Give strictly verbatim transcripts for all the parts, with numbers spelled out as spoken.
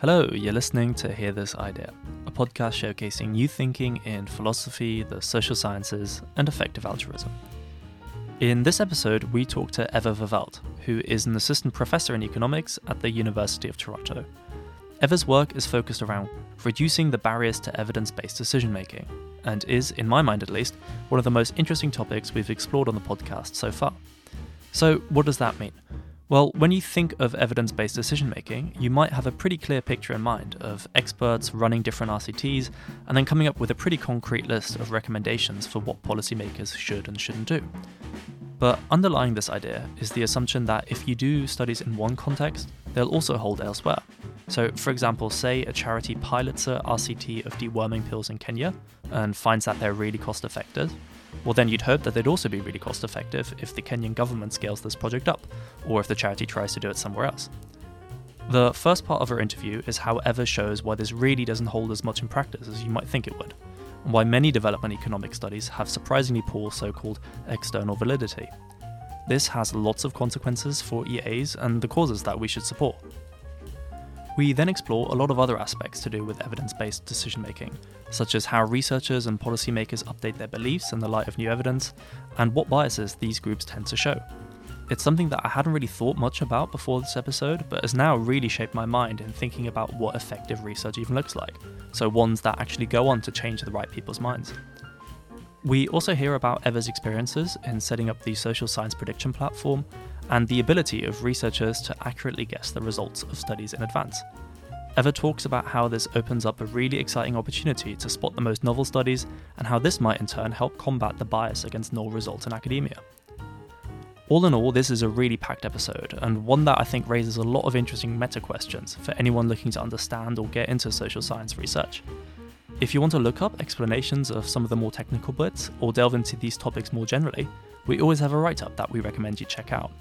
Hello, you're listening to Hear This Idea, a podcast showcasing new thinking in philosophy, the social sciences, and effective altruism. In this episode, we talk to Eva Vivalt, who is an assistant professor in economics at the University of Toronto. Eva's work is focused around reducing the barriers to evidence-based decision-making, and is, in my mind at least, one of the most interesting topics we've explored on the podcast so far. So, what does that mean? Well, when you think of evidence-based decision-making, you might have a pretty clear picture in mind of experts running different R C Ts and then coming up with a pretty concrete list of recommendations for what policymakers should and shouldn't do. But underlying this idea is the assumption that if you do studies in one context, they'll also hold elsewhere. So, for example, say a charity pilots a R C T of deworming pills in Kenya and finds that they're really cost-effective. Well, then you'd hope that they'd also be really cost effective if the Kenyan government scales this project up, or if the charity tries to do it somewhere else. The first part of our interview is how Eva shows why this really doesn't hold as much in practice as you might think it would, and why many development economic studies have surprisingly poor so-called external validity. This has lots of consequences for E As and the causes that we should support. We then explore a lot of other aspects to do with evidence-based decision-making, such as how researchers and policymakers update their beliefs in the light of new evidence, and what biases these groups tend to show. It's something that I hadn't really thought much about before this episode, but has now really shaped my mind in thinking about what effective research even looks like, so ones that actually go on to change the right people's minds. We also hear about Eva's experiences in setting up the social science prediction platform, and the ability of researchers to accurately guess the results of studies in advance. Eva talks about how this opens up a really exciting opportunity to spot the most novel studies, and how this might in turn help combat the bias against null results in academia. All in all, this is a really packed episode, and one that I think raises a lot of interesting meta questions for anyone looking to understand or get into social science research. If you want to look up explanations of some of the more technical bits, or delve into these topics more generally, we always have a write-up that we recommend you check out.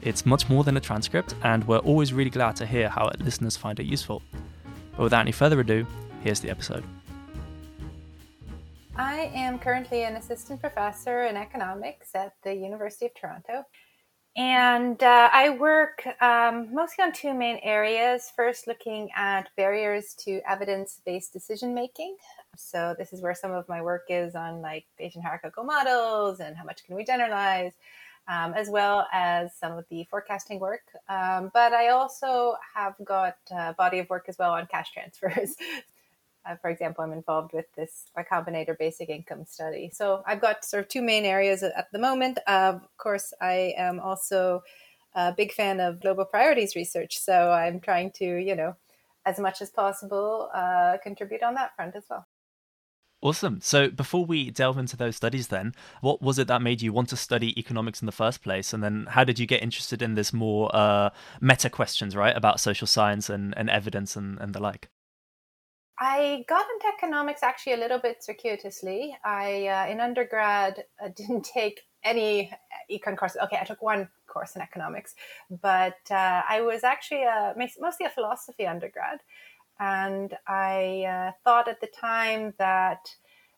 It's much more than a transcript, and we're always really glad to hear how listeners find it useful. But without any further ado, here's the episode. I am currently an assistant professor in economics at the University of Toronto. And uh, I work um, mostly on two main areas. First, looking at barriers to evidence-based decision-making. So this is where some of my work is on like Bayesian hierarchical models and how much can we generalize, um, as well as some of the forecasting work. Um, but I also have got a body of work as well on cash transfers. Uh, for example, I'm involved with this Recombinator basic income study. So I've got sort of two main areas at the moment. Uh, of course, I am also a big fan of global priorities research. So I'm trying to, you know, as much as possible, uh, contribute on that front as well. Awesome. So before we delve into those studies then, what was it that made you want to study economics in the first place? And then how did you get interested in this more uh, meta questions, right, about social science and, and evidence and, and the like? I got into economics actually a little bit circuitously. I, uh, in undergrad, uh, didn't take any econ courses. Okay, I took one course in economics, but uh, I was actually a, mostly a philosophy undergrad. And I uh, thought at the time that,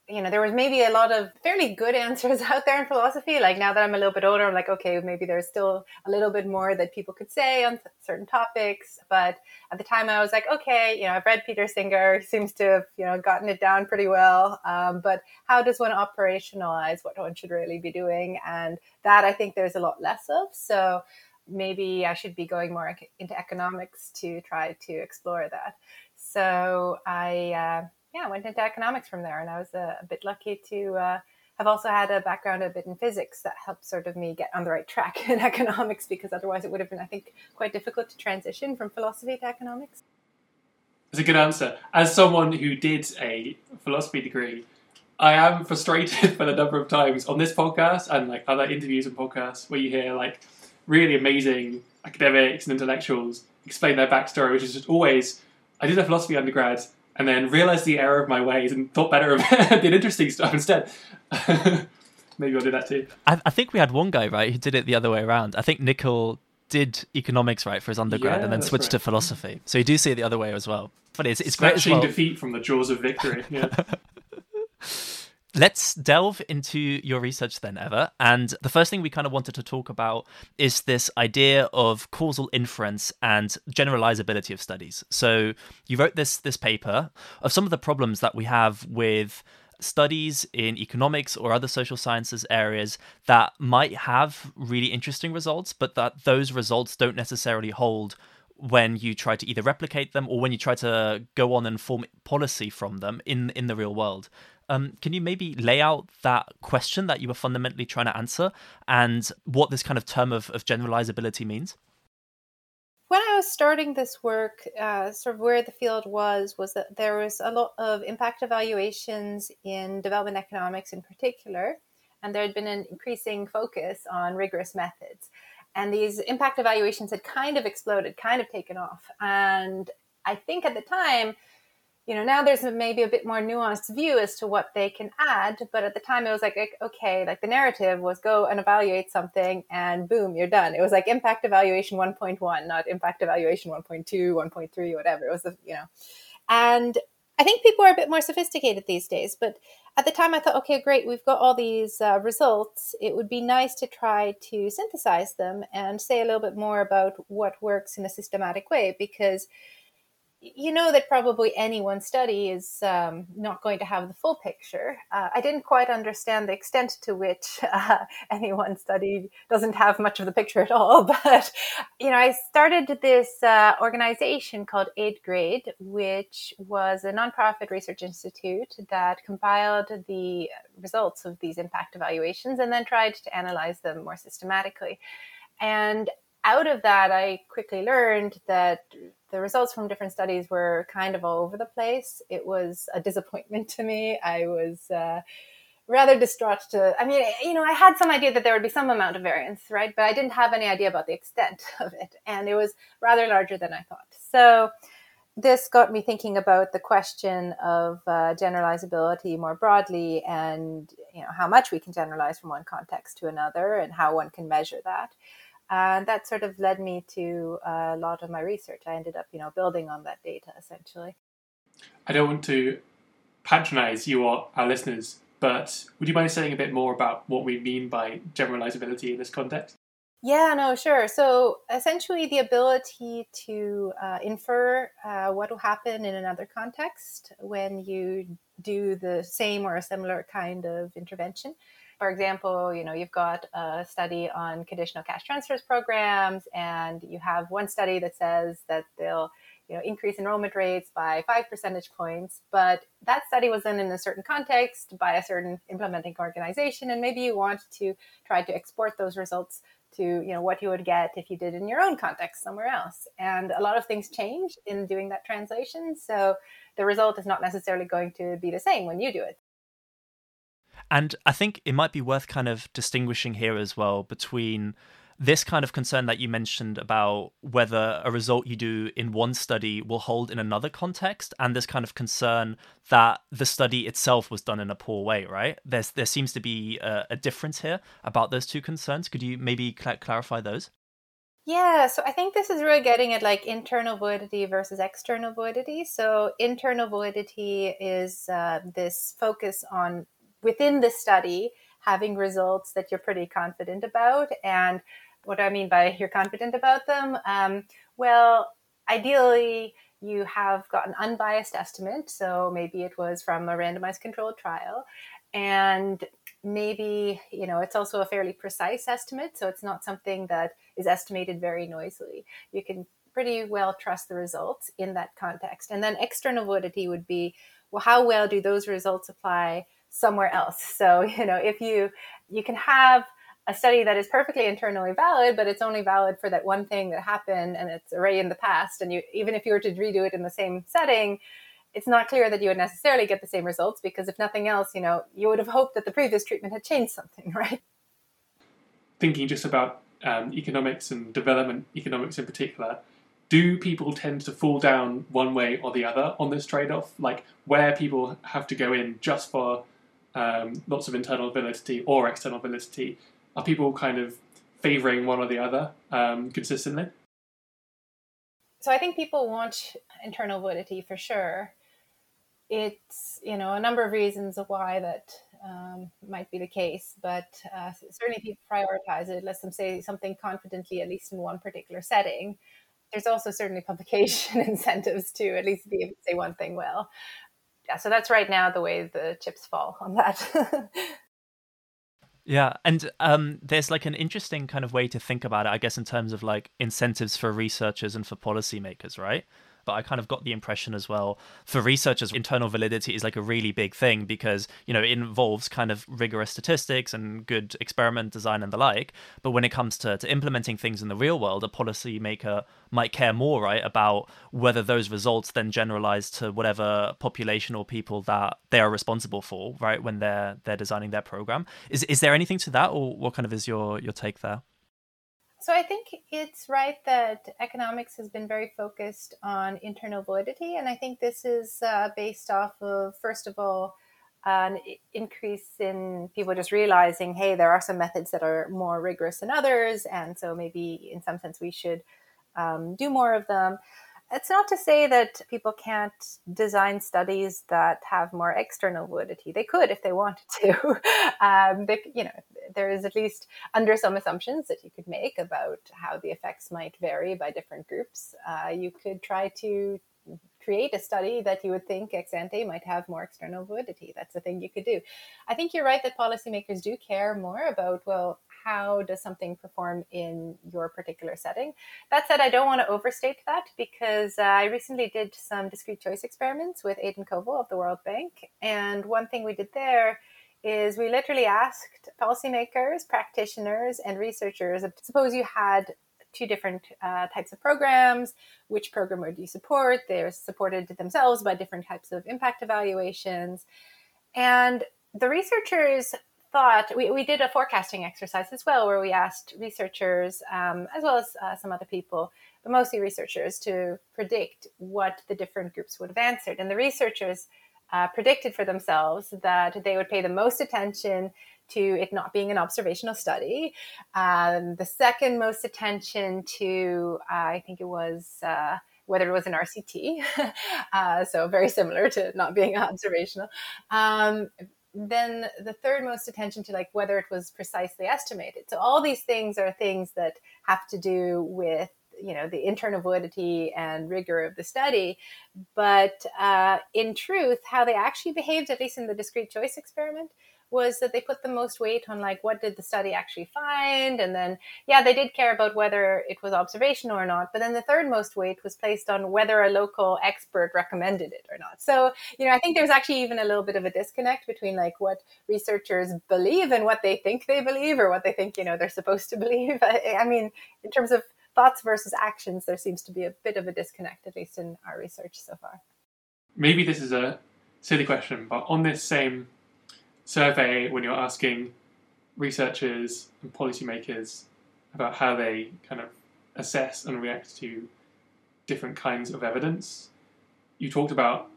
you know, there was maybe a lot of fairly good answers out there in philosophy. Like now that I'm a little bit older, I'm like, okay, maybe there's still a little bit more that people could say on certain topics. But at the time I was like, okay, you know, I've read Peter Singer, he seems to have, you know, gotten it down pretty well. Um, but how does one operationalize what one should really be doing? And that I think there's a lot less of. So maybe I should be going more into economics to try to explore that. So I, uh, yeah, went into economics from there, and I was a, a bit lucky to uh, have also had a background a bit in physics that helped sort of me get on the right track in economics, because otherwise it would have been, I think, quite difficult to transition from philosophy to economics. That's a good answer. As someone who did a philosophy degree, I am frustrated by the number of times on this podcast and like other interviews and podcasts where you hear like really amazing academics and intellectuals explain their backstory, which is just always, I did a philosophy undergrad and then realised the error of my ways and thought better of did interesting stuff instead. Maybe I'll do that too. I, I think we had one guy, right, who did it the other way around. I think Nicol did economics, right, for his undergrad, yeah, and then switched right. to philosophy. So you do see it the other way as well. But it's, it's great as well. Snatching defeat from the jaws of victory, yeah. Let's delve into your research then, Eva. And the first thing we kind of wanted to talk about is this idea of causal inference and generalizability of studies. So you wrote this this paper of some of the problems that we have with studies in economics or other social sciences areas that might have really interesting results, but that those results don't necessarily hold when you try to either replicate them or when you try to go on and form policy from them in, in the real world. Um, can you maybe lay out that question that you were fundamentally trying to answer and what this kind of term of, of generalizability means? When I was starting this work, uh, sort of where the field was, was that there was a lot of impact evaluations in development economics in particular, and there had been an increasing focus on rigorous methods. And these impact evaluations had kind of exploded, kind of taken off. And I think at the time, you know, now there's maybe a bit more nuanced view as to what they can add. But at the time, it was like, like, okay, like the narrative was go and evaluate something and boom, you're done. It was like impact evaluation one point one, not impact evaluation one point two, one point three, whatever. It was, the, you know, and I think people are a bit more sophisticated these days. But at the time, I thought, okay, great, we've got all these uh, results. It would be nice to try to synthesize them and say a little bit more about what works in a systematic way, because you know that probably any one study is um, not going to have the full picture. Uh, I didn't quite understand the extent to which uh, any one study doesn't have much of the picture at all. But, you know, I started this uh, organization called AidGrade, which was a nonprofit research institute that compiled the results of these impact evaluations and then tried to analyze them more systematically. And out of that, I quickly learned that the results from different studies were kind of all over the place. It was a disappointment to me. I was uh, rather distraught to, I mean, you know, I had some idea that there would be some amount of variance, right? But I didn't have any idea about the extent of it. And it was rather larger than I thought. So this got me thinking about the question of uh, generalizability more broadly and, you know, how much we can generalize from one context to another and how one can measure that. And uh, that sort of led me to a lot of my research. I ended up, you know, building on that data, essentially. I don't want to patronize you or our listeners, but would you mind saying a bit more about what we mean by generalizability in this context? Yeah, no, sure. So essentially the ability to uh, infer uh, what will happen in another context when you do the same or a similar kind of intervention. For example, you know, you've got a study on conditional cash transfers programs, and you have one study that says that they'll, you know, increase enrollment rates by five percentage points. But that study was done in a certain context by a certain implementing organization. And maybe you want to try to export those results to, you know, what you would get if you did in your own context somewhere else. And a lot of things change in doing that translation. So the result is not necessarily going to be the same when you do it. And I think it might be worth kind of distinguishing here as well between this kind of concern that you mentioned about whether a result you do in one study will hold in another context and this kind of concern that the study itself was done in a poor way, right? There's, there seems to be a, a difference here about those two concerns. Could you maybe cl- clarify those? Yeah, so I think this is really getting at like internal validity versus external validity. So internal validity is uh, this focus on within the study, having results that you're pretty confident about. And what do I mean by you're confident about them? Um, well, ideally, you have got an unbiased estimate. So maybe it was from a randomized controlled trial. And maybe, you know, it's also a fairly precise estimate. So it's not something that is estimated very noisily. You can pretty well trust the results in that context. And then external validity would be, well, how well do those results apply somewhere else? So, you know, if you, you can have a study that is perfectly internally valid, but it's only valid for that one thing that happened and it's already in the past. And you, even if you were to redo it in the same setting, it's not clear that you would necessarily get the same results because if nothing else, you know, you would have hoped that the previous treatment had changed something, right? Thinking just about um, economics and development economics in particular, do people tend to fall down one way or the other on this trade-off? Like where people have to go in just for Um, lots of internal validity or external validity, are people kind of favouring one or the other um, consistently? So I think people want internal validity for sure. It's, you know, a number of reasons why that um, might be the case, but uh, certainly people prioritize it. Let's say something confidently, at least in one particular setting. There's also certainly publication incentives to at least be able to say one thing well. Yeah, so that's right now the way the chips fall on that. Yeah, and um, there's like an interesting kind of way to think about it, I guess, in terms of like incentives for researchers and for policymakers, right? But I kind of got the impression as well, for researchers, internal validity is like a really big thing because, you know, it involves kind of rigorous statistics and good experiment design and the like. But when it comes to, to implementing things in the real world, a policymaker might care more, right, about whether those results then generalize to whatever population or people that they are responsible for, right, when they're they're designing their program. Is is there anything to that, or what kind of is your your take there? So I think it's right that economics has been very focused on internal validity. And I think this is uh, based off of, first of all, an increase in people just realizing, hey, there are some methods that are more rigorous than others. And so maybe in some sense we should um, do more of them. It's not to say that people can't design studies that have more external validity. They could if they wanted to. um, they, you know, there is at least under some assumptions that you could make about how the effects might vary by different groups. Uh, you could try to create a study that you would think ex ante might have more external validity. That's a thing you could do. I think you're right that policymakers do care more about, well, how does something perform in your particular setting? That said, I don't want to overstate that because uh, I recently did some discrete choice experiments with Aidan Koval of the World Bank. And one thing we did there is we literally asked policymakers, practitioners, and researchers, suppose you had two different uh, types of programs, which program would you support? They're supported themselves by different types of impact evaluations. And the researchers thought, we, we did a forecasting exercise as well, where we asked researchers, um, as well as uh, some other people, but mostly researchers, to predict what the different groups would have answered. And the researchers uh, predicted for themselves that they would pay the most attention to it not being an observational study, um, the second most attention to, uh, I think it was, uh, whether it was an R C T, uh, so very similar to not being observational, um, then the third most attention to like whether it was precisely estimated. So all these things are things that have to do with, you know, the internal validity and rigor of the study. But uh, in truth, how they actually behaved, at least in the discrete choice experiment, was that they put the most weight on like what did the study actually find. And then, yeah, they did care about whether it was observational or not. But then the third most weight was placed on whether a local expert recommended it or not. So, you know, I think there's actually even a little bit of a disconnect between like what researchers believe and what they think they believe or what they think, you know, they're supposed to believe. I, I mean, in terms of thoughts versus actions, there seems to be a bit of a disconnect, at least in our research so far. Maybe this is a silly question, but on this same survey, when you're asking researchers and policymakers about how they kind of assess and react to different kinds of evidence, you talked about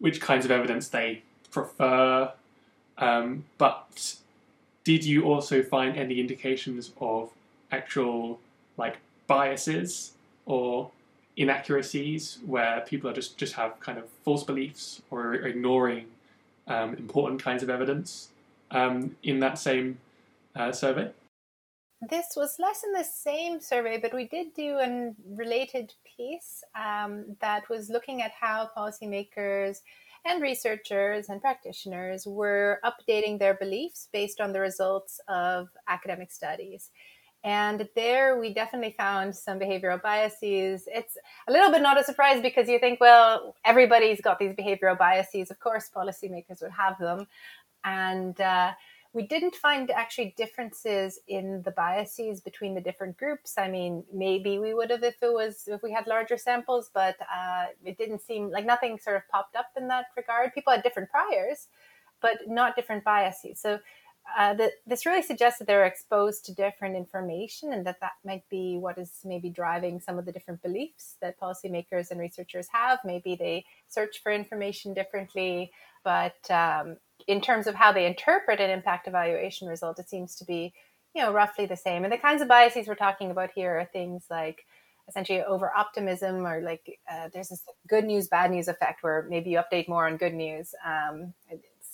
which kinds of evidence they prefer, um, but did you also find any indications of actual like biases or inaccuracies where people are just, just have kind of false beliefs or are ignoring Um, important kinds of evidence um, in that same uh, survey? This was less in the same survey, but we did do a related piece um, that was looking at how policymakers and researchers and practitioners were updating their beliefs based on the results of academic studies. And there we definitely found some behavioral biases. It's a little bit not a surprise because you think, well, everybody's got these behavioral biases. Of course, policymakers would have them. And uh, we didn't find actually differences in the biases between the different groups. I mean, maybe we would have if it was if we had larger samples, but uh, it didn't seem like nothing sort of popped up in that regard. People had different priors, but not different biases. So Uh, the, this really suggests that they're exposed to different information and that that might be what is maybe driving some of the different beliefs that policymakers and researchers have. Maybe they search for information differently, but um, in terms of how they interpret an impact evaluation result, it seems to be, you know, roughly the same. And the kinds of biases we're talking about here are things like essentially over-optimism or like uh, there's this good news, bad news effect where maybe you update more on good news. Um,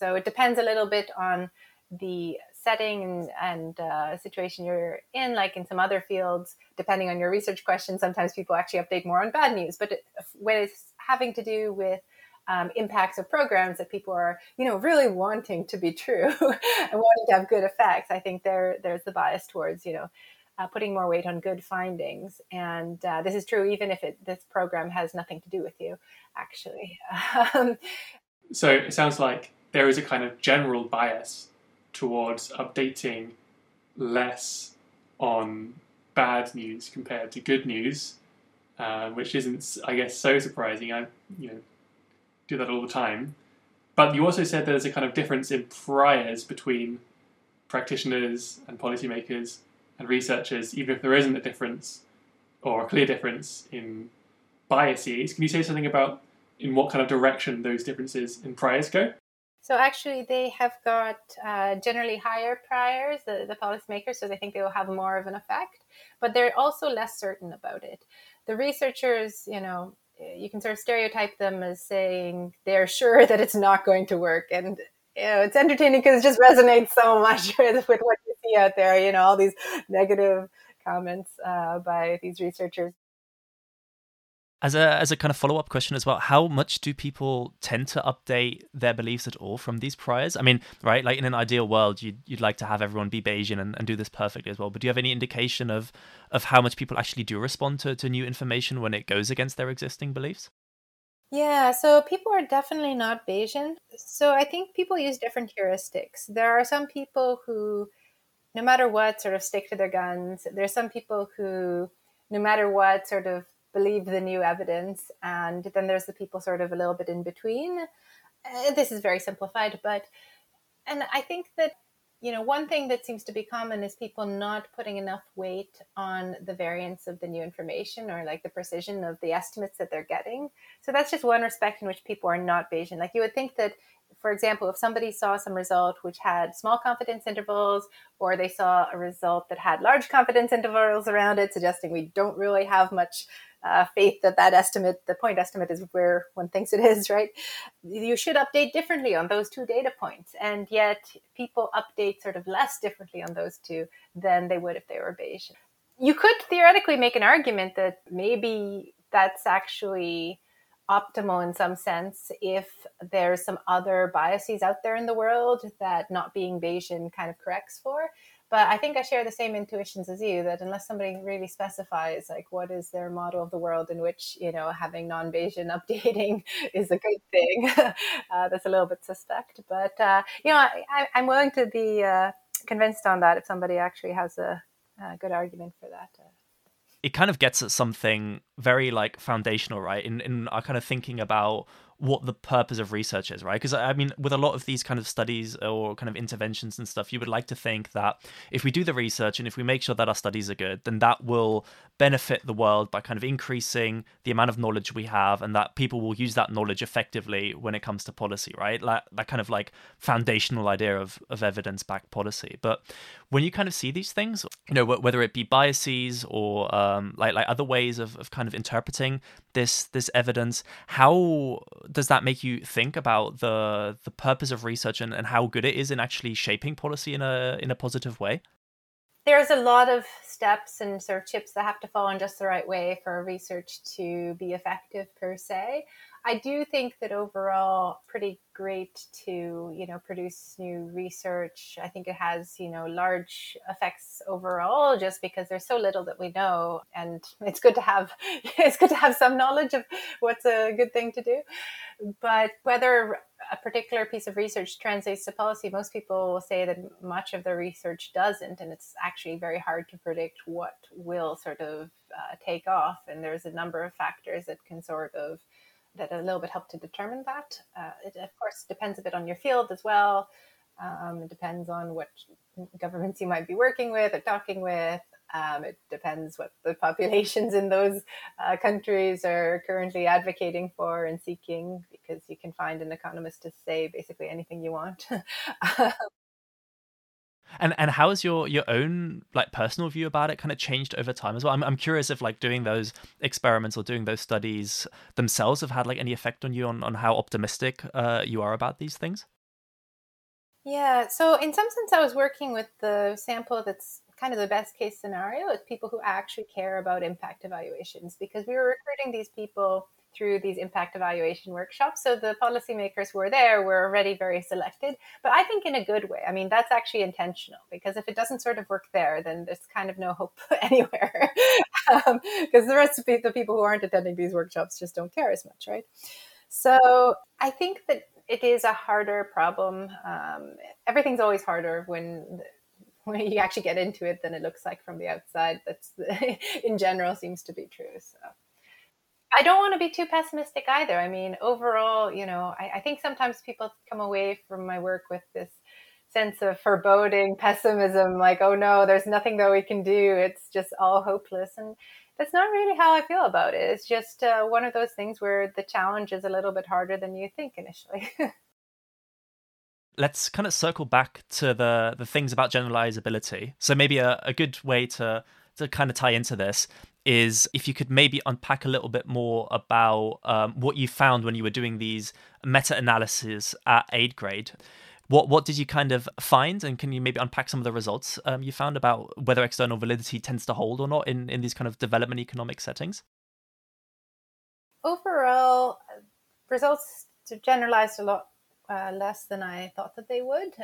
So it depends a little bit on the setting and uh, situation you're in. Like in some other fields, depending on your research question, sometimes people actually update more on bad news. But it, when it's having to do with um, impacts of programs that people are, you know, really wanting to be true and wanting to have good effects, I think there there's the bias towards, you know, Uh, putting more weight on good findings. And uh, this is true even if it, this program has nothing to do with you, actually. Um, so it sounds like there is a kind of general bias towards updating less on bad news compared to good news, uh, which isn't, I guess, so surprising. I you know, do that all the time. But you also said there's a kind of difference in priors between practitioners and policymakers and researchers, even if there isn't a difference or a clear difference in biases. Can you say something about in what kind of direction those differences in priors go? So actually they have got uh, generally higher priors, the, the policymakers, so they think they will have more of an effect, but they're also less certain about it. The researchers, you know, you can sort of stereotype them as saying they're sure that it's not going to work. And you know, it's entertaining because it just resonates so much with what you see out there, you know, all these negative comments uh, by these researchers. As a as a kind of follow-up question as well, how much do people tend to update their beliefs at all from these priors? I mean, right, like in an ideal world, you'd, you'd like to have everyone be Bayesian and, and do this perfectly as well. But do you have any indication of, of how much people actually do respond to, to new information when it goes against their existing beliefs? Yeah, so people are definitely not Bayesian. So I think people use different heuristics. There are some people who, no matter what, sort of stick to their guns. There's some people who, no matter what, sort of believe the new evidence. And then there's the people sort of a little bit in between. Uh, this is very simplified, but, and I think that, you know, one thing that seems to be common is people not putting enough weight on the variance of the new information or like the precision of the estimates that they're getting. So that's just one respect in which people are not Bayesian. Like you would think that, for example, if somebody saw some result which had small confidence intervals, or they saw a result that had large confidence intervals around it, suggesting we don't really have much uh, faith that that estimate, the point estimate is where one thinks it is, right? You should update differently on those two data points. And yet people update sort of less differently on those two than they would if they were Bayesian. You could theoretically make an argument that maybe that's actually optimal in some sense if there's some other biases out there in the world that not being Bayesian kind of corrects for. But I think I share the same intuitions as you, that unless somebody really specifies like what is their model of the world in which, you know, having non-Bayesian updating is a good thing, uh, that's a little bit suspect. But, uh, you know, I, I'm willing to be uh, convinced on that if somebody actually has a, a good argument for that. Uh, It kind of gets at something very like foundational, right? In in our kind of thinking about what the purpose of research is, right? Because I mean, with a lot of these kind of studies or kind of interventions and stuff, you would like to think that if we do the research and if we make sure that our studies are good, then that will benefit the world by kind of increasing the amount of knowledge we have, and that people will use that knowledge effectively when it comes to policy, right? Like that kind of like foundational idea of of evidence-backed policy. But when you kind of see these things, you know, whether it be biases or um, like like other ways of, of kind of interpreting this this evidence, how does that make you think about the the purpose of research and, and how good it is in actually shaping policy in a in a positive way? There's a lot of steps and sort of chips that have to fall in just the right way for research to be effective per se. I do think that overall, pretty great to, you know, produce new research. I think it has, you know, large effects overall, just because there's so little that we know, and it's good to have, it's good to have some knowledge of what's a good thing to do. But whether a particular piece of research translates to policy, most people will say that much of the research doesn't, and it's actually very hard to predict what will sort of uh, take off. And there's a number of factors that can sort of that a little bit help to determine that. Uh, it, of course, depends a bit on your field as well. Um, it depends on what governments you might be working with or talking with. Um, it depends what the populations in those uh, countries are currently advocating for and seeking, because you can find an economist to say basically anything you want. And and how has your, your own like personal view about it kind of changed over time as well? I'm I'm curious if like doing those experiments or doing those studies themselves have had like any effect on you on, on how optimistic uh, you are about these things? Yeah, so in some sense, I was working with the sample that's kind of the best case scenario is people who actually care about impact evaluations, because we were recruiting these people through these impact evaluation workshops. So the policymakers who were there were already very selected, but I think in a good way. I mean, that's actually intentional, because if it doesn't sort of work there, then there's kind of no hope anywhere, because um, the rest of the people who aren't attending these workshops just don't care as much, right? So I think that it is a harder problem. Um, everything's always harder when... The, when you actually get into it than it looks like from the outside. That's the, in general seems to be true. So I don't want to be too pessimistic either. I mean, overall, you know, I, I think sometimes people come away from my work with this sense of foreboding pessimism, like, oh no, there's nothing that we can do. It's just all hopeless. And that's not really how I feel about it. It's just uh, one of those things where the challenge is a little bit harder than you think initially. Let's kind of circle back to the the things about generalizability. So maybe a, a good way to, to kind of tie into this is if you could maybe unpack a little bit more about um, what you found when you were doing these meta-analyses at AidGrade. What what did you kind of find? And can you maybe unpack some of the results um, you found about whether external validity tends to hold or not in, in these kind of development economic settings? Overall, results generalized a lot. Uh, less than I thought that they would.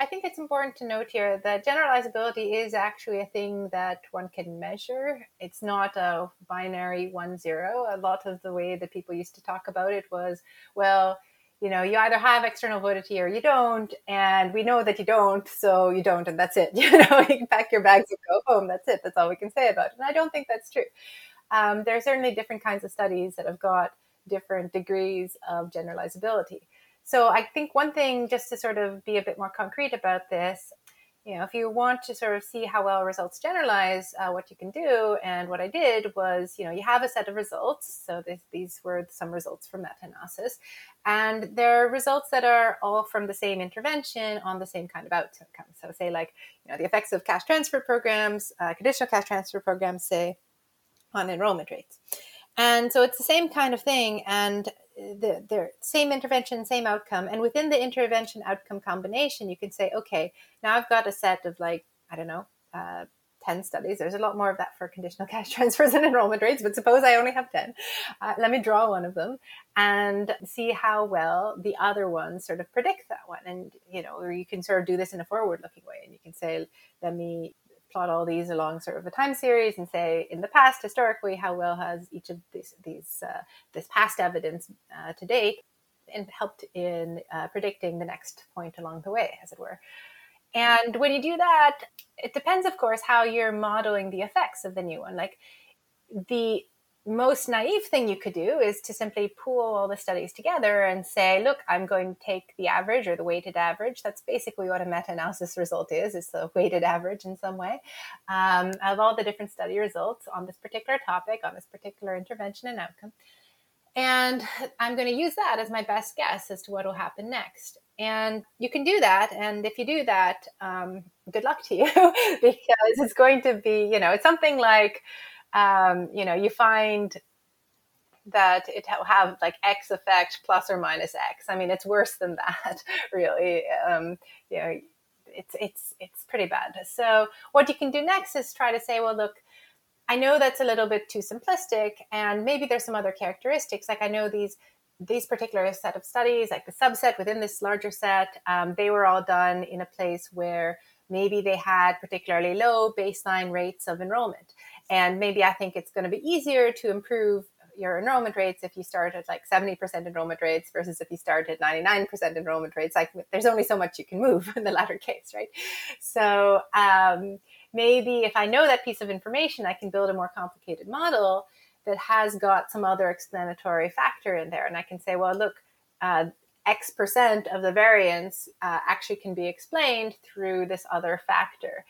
I think it's important to note here that generalizability is actually a thing that one can measure. It's not a binary one zero. A lot of the way that people used to talk about it was, well, you know, you either have external validity or you don't, and we know that you don't, so you don't, and that's it. You know, you can pack your bags and go home. That's it. That's all we can say about it. And I don't think that's true. Um, there are certainly different kinds of studies that have got different degrees of generalizability. So I think one thing, just to sort of be a bit more concrete about this, you know, if you want to sort of see how well results generalize, uh, what you can do, and what I did was, you know, you have a set of results. So this, these were some results from that analysis, and there are results that are all from the same intervention on the same kind of outcome. So say like, you know, the effects of cash transfer programs, uh, conditional cash transfer programs, say, on enrollment rates. And so it's the same kind of thing, and the, the same intervention, same outcome. And within the intervention outcome combination, you can say, okay, now I've got a set of like, I don't know, uh, ten studies. There's a lot more of that for conditional cash transfers and enrollment rates, but suppose I only have ten. Uh, let me draw one of them and see how well the other ones sort of predict that one. And, you know, or you can sort of do this in a forward-looking way, and you can say, let me plot all these along sort of a time series and say, in the past, historically, how well has each of these, these uh, this past evidence uh, to date and helped in uh, predicting the next point along the way, as it were. And when you do that, it depends, of course, how you're modeling the effects of the new one. Like the most naive thing you could do is to simply pool all the studies together and say, look, I'm going to take the average or the weighted average. That's basically what a meta-analysis result is. It's a weighted average in some way um, of all the different study results on this particular topic, on this particular intervention and outcome. And I'm going to use that as my best guess as to what will happen next. And you can do that. And if you do that, um, good luck to you, because it's going to be, you know, it's something like, Um, you know, you find that it will have like X effect plus or minus X. I mean, it's worse than that, really. Um, you know, it's it's it's pretty bad. So what you can do next is try to say, well, look, I know that's a little bit too simplistic, and maybe there's some other characteristics. Like I know these these particular set of studies, like the subset within this larger set, um, they were all done in a place where maybe they had particularly low baseline rates of enrollment. And maybe I think it's going to be easier to improve your enrollment rates if you start at like seventy percent enrollment rates versus if you start at ninety-nine percent enrollment rates. Like there's only so much you can move in the latter case, right? So um, maybe if I know that piece of information, I can build a more complicated model that has got some other explanatory factor in there. And I can say, well, look, uh, X percent of the variance uh, actually can be explained through this other factor.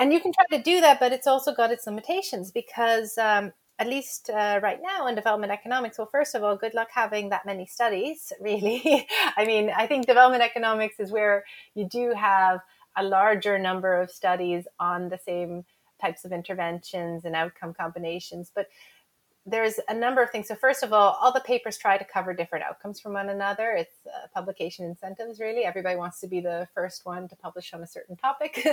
And you can try to do that, but it's also got its limitations because um, at least uh, right now in development economics, well, first of all, good luck having that many studies, really. I mean, I think development economics is where you do have a larger number of studies on the same types of interventions and outcome combinations. But there's a number of things. So first of all, all the papers try to cover different outcomes from one another. It's uh, publication incentives, really. Everybody wants to be the first one to publish on a certain topic.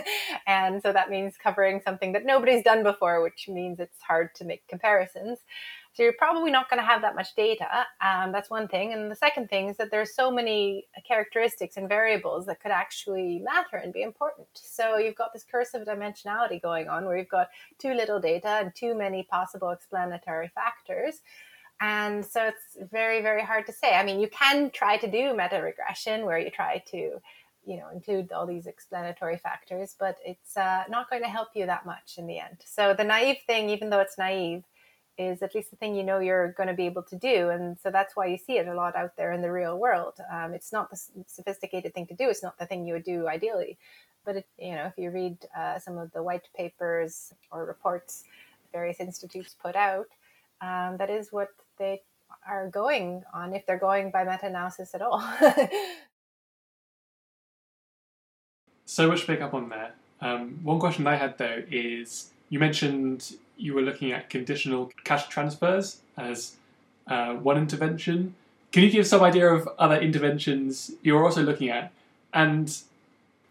And so that means covering something that nobody's done before, which means it's hard to make comparisons. So you're probably not going to have that much data. Um, that's one thing. And the second thing is that there's so many characteristics and variables that could actually matter and be important. So you've got this curse of dimensionality going on where you've got too little data and too many possible explanatory factors. And so it's very, very hard to say. I mean, you can try to do meta-regression where you try to, you know, include all these explanatory factors, but it's uh, not going to help you that much in the end. So the naive thing, even though it's naive, is at least the thing you know you're going to be able to do. And so that's why you see it a lot out there in the real world. Um, it's not the sophisticated thing to do. It's not the thing you would do ideally. But, it, you know, if you read uh, some of the white papers or reports various institutes put out, um, that is what they are going on, if they're going by meta-analysis at all. So much to pick up on there. Um, one question I had, though, is you mentioned you were looking at conditional cash transfers as uh, one intervention. Can you give some idea of other interventions you're also looking at? And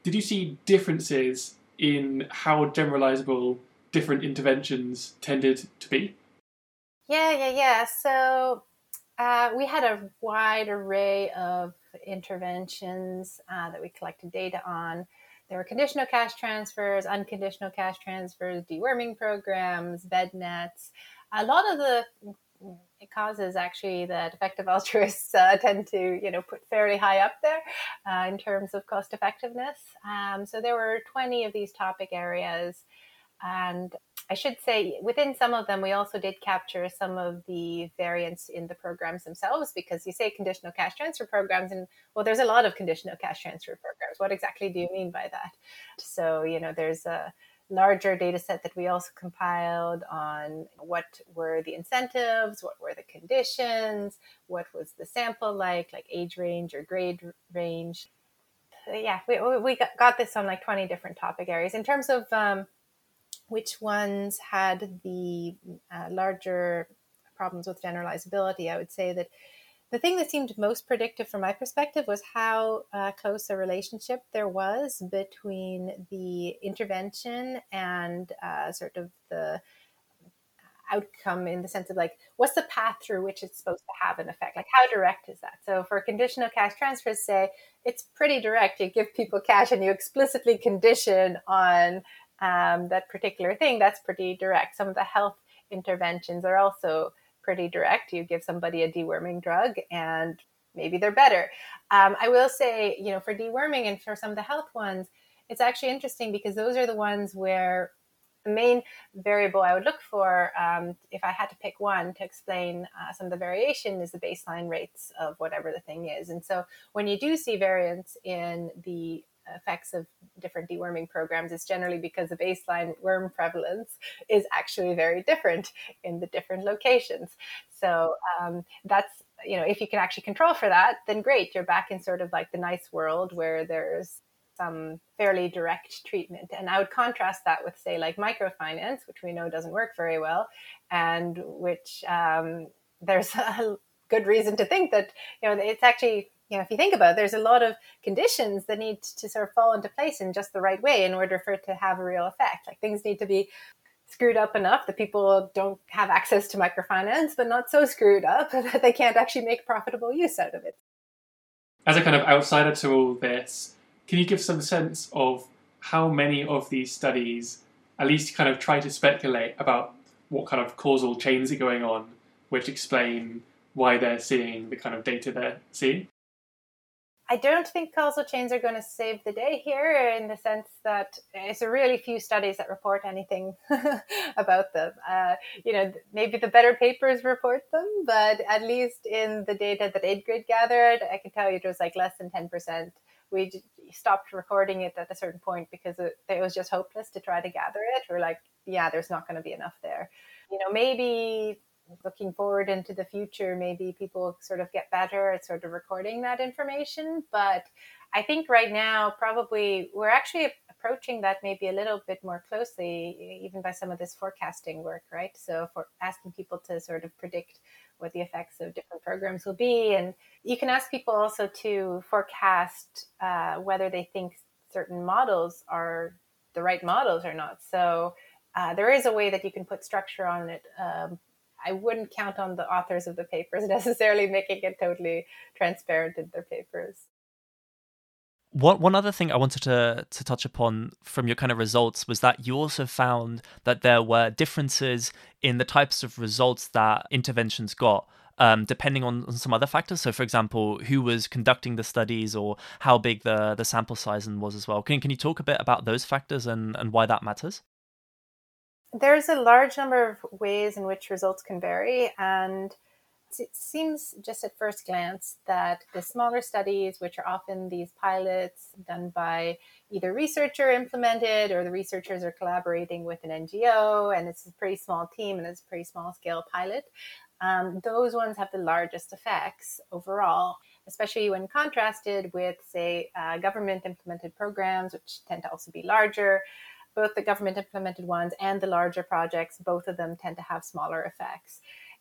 did you see differences in how generalizable different interventions tended to be? Yeah, yeah, yeah. So uh, we had a wide array of interventions uh, that we collected data on. There were conditional cash transfers, unconditional cash transfers, deworming programs, bed nets. A lot of the causes, actually, that effective altruists uh, tend to, you know, put fairly high up there uh, in terms of cost effectiveness. Um, so there were twenty of these topic areas. And I should say within some of them, we also did capture some of the variance in the programs themselves, because you say conditional cash transfer programs and, well, there's a lot of conditional cash transfer programs. What exactly do you mean by that? So, you know, there's a larger data set that we also compiled on what were the incentives, what were the conditions, what was the sample like, like age range or grade range. Yeah, we we got this on like twenty different topic areas. In terms of um, which ones had the uh, larger problems with generalizability, I would say that the thing that seemed most predictive from my perspective was how uh, close a relationship there was between the intervention and uh, sort of the outcome, in the sense of like, what's the path through which it's supposed to have an effect? Like, how direct is that? So for conditional cash transfers, say, it's pretty direct. You give people cash and you explicitly condition on Um, that particular thing. That's pretty direct. Some of the health interventions are also pretty direct. You give somebody a deworming drug and maybe they're better. Um, I will say, you know, for deworming and for some of the health ones, it's actually interesting because those are the ones where the main variable I would look for, um, if I had to pick one to explain uh, some of the variation, is the baseline rates of whatever the thing is. And so when you do see variance in the effects of different deworming programs, is generally because the baseline worm prevalence is actually very different in the different locations. So um, that's, you know, if you can actually control for that, then great, you're back in sort of like the nice world where there's some fairly direct treatment. And I would contrast that with, say, like microfinance, which we know doesn't work very well, and which um, there's a good reason to think that, you know, it's actually, you know, if you think about it, there's a lot of conditions that need to sort of fall into place in just the right way in order for it to have a real effect. Like, things need to be screwed up enough that people don't have access to microfinance, but not so screwed up that they can't actually make profitable use out of it. As a kind of outsider to all this, can you give some sense of how many of these studies at least kind of try to speculate about what kind of causal chains are going on, which explain why they're seeing the kind of data they're seeing? I don't think causal chains are going to save the day here, in the sense that it's a really few studies that report anything about them. Uh, you know, maybe the better papers report them, but at least in the data that AidGrade gathered, I can tell you it was like less than ten percent. We stopped recording it at a certain point because it, it was just hopeless to try to gather it. We're like, yeah, there's not going to be enough there. You know, maybe looking forward into the future, maybe people sort of get better at sort of recording that information. But I think right now, probably, we're actually a approaching that maybe a little bit more closely, even by some of this forecasting work, right? So for asking people to sort of predict what the effects of different programs will be. And you can ask people also to forecast uh, whether they think certain models are the right models or not. So uh, there is a way that you can put structure on it. Um, I wouldn't count on the authors of the papers necessarily making it totally transparent in their papers. One one other thing I wanted to, to touch upon from your kind of results was that you also found that there were differences in the types of results that interventions got, um, depending on, on some other factors. So, for example, who was conducting the studies or how big the, the sample size was as well. Can, can you talk a bit about those factors and, and why that matters? There's a large number of ways in which results can vary, and it seems just at first glance that the smaller studies, which are often these pilots done by either researcher implemented or the researchers are collaborating with an N G O, and it's a pretty small team and it's a pretty small scale pilot, um, those ones have the largest effects overall, especially when contrasted with, say, uh, government implemented programs, which tend to also be larger. Both the government implemented ones and the larger projects, both of them tend to have smaller effects.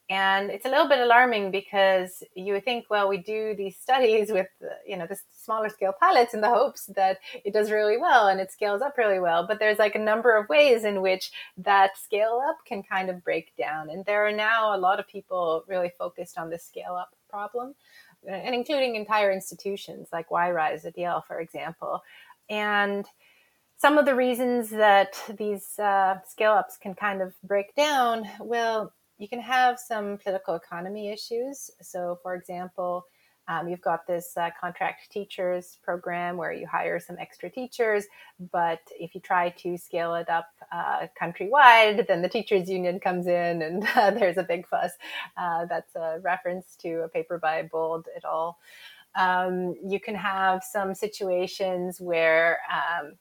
And it's a little bit alarming because you would think, well, we do these studies with, you know, the smaller scale pilots in the hopes that it does really well and it scales up really well. But there's like a number of ways in which that scale up can kind of break down. And there are now a lot of people really focused on this scale up problem, and including entire institutions like Y-RISE at Yale, for example. And some of the reasons that these uh, scale ups can kind of break down, well, you can have some political economy issues. So, for example, um, you've got this uh, contract teachers program where you hire some extra teachers, but if you try to scale it up uh, countrywide, then the teachers union comes in and uh, there's a big fuss. Uh, that's a reference to a paper by Bold et al. Um, you can have some situations where um,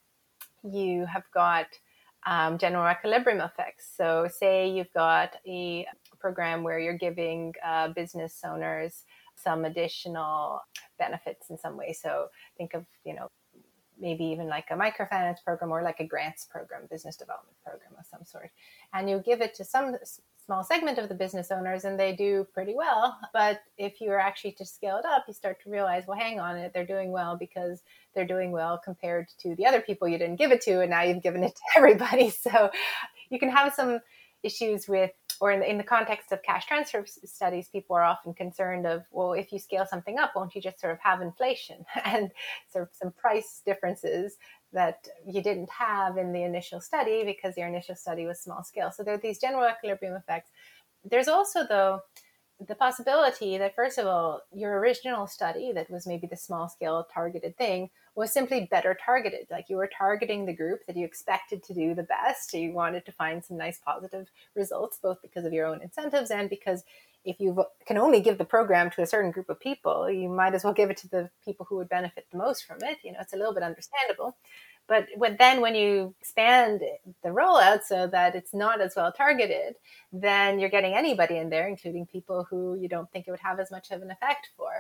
you have got Um, general equilibrium effects. So say you've got a program where you're giving uh, business owners some additional benefits in some way. So think of, you know, maybe even like a microfinance program or like a grants program, business development program of some sort. And you give it to some small segment of the business owners and they do pretty well. But if you are actually to scale it up, you start to realize, well, hang on, they're doing well because they're doing well compared to the other people you didn't give it to. And now you've given it to everybody. So you can have some issues with, or in the, in the context of cash transfer studies, people are often concerned of, well, if you scale something up, won't you just sort of have inflation and sort of some price differences that you didn't have in the initial study because your initial study was small scale. So there are these general equilibrium effects. There's also, though, the possibility that, first of all, your original study that was maybe the small scale targeted thing was simply better targeted. Like you were targeting the group that you expected to do the best. So you wanted to find some nice positive results, both because of your own incentives and because if you can only give the program to a certain group of people, you might as well give it to the people who would benefit the most from it. You know, it's a little bit understandable. But when, then when you expand the rollout so that it's not as well targeted, then you're getting anybody in there, including people who you don't think it would have as much of an effect for.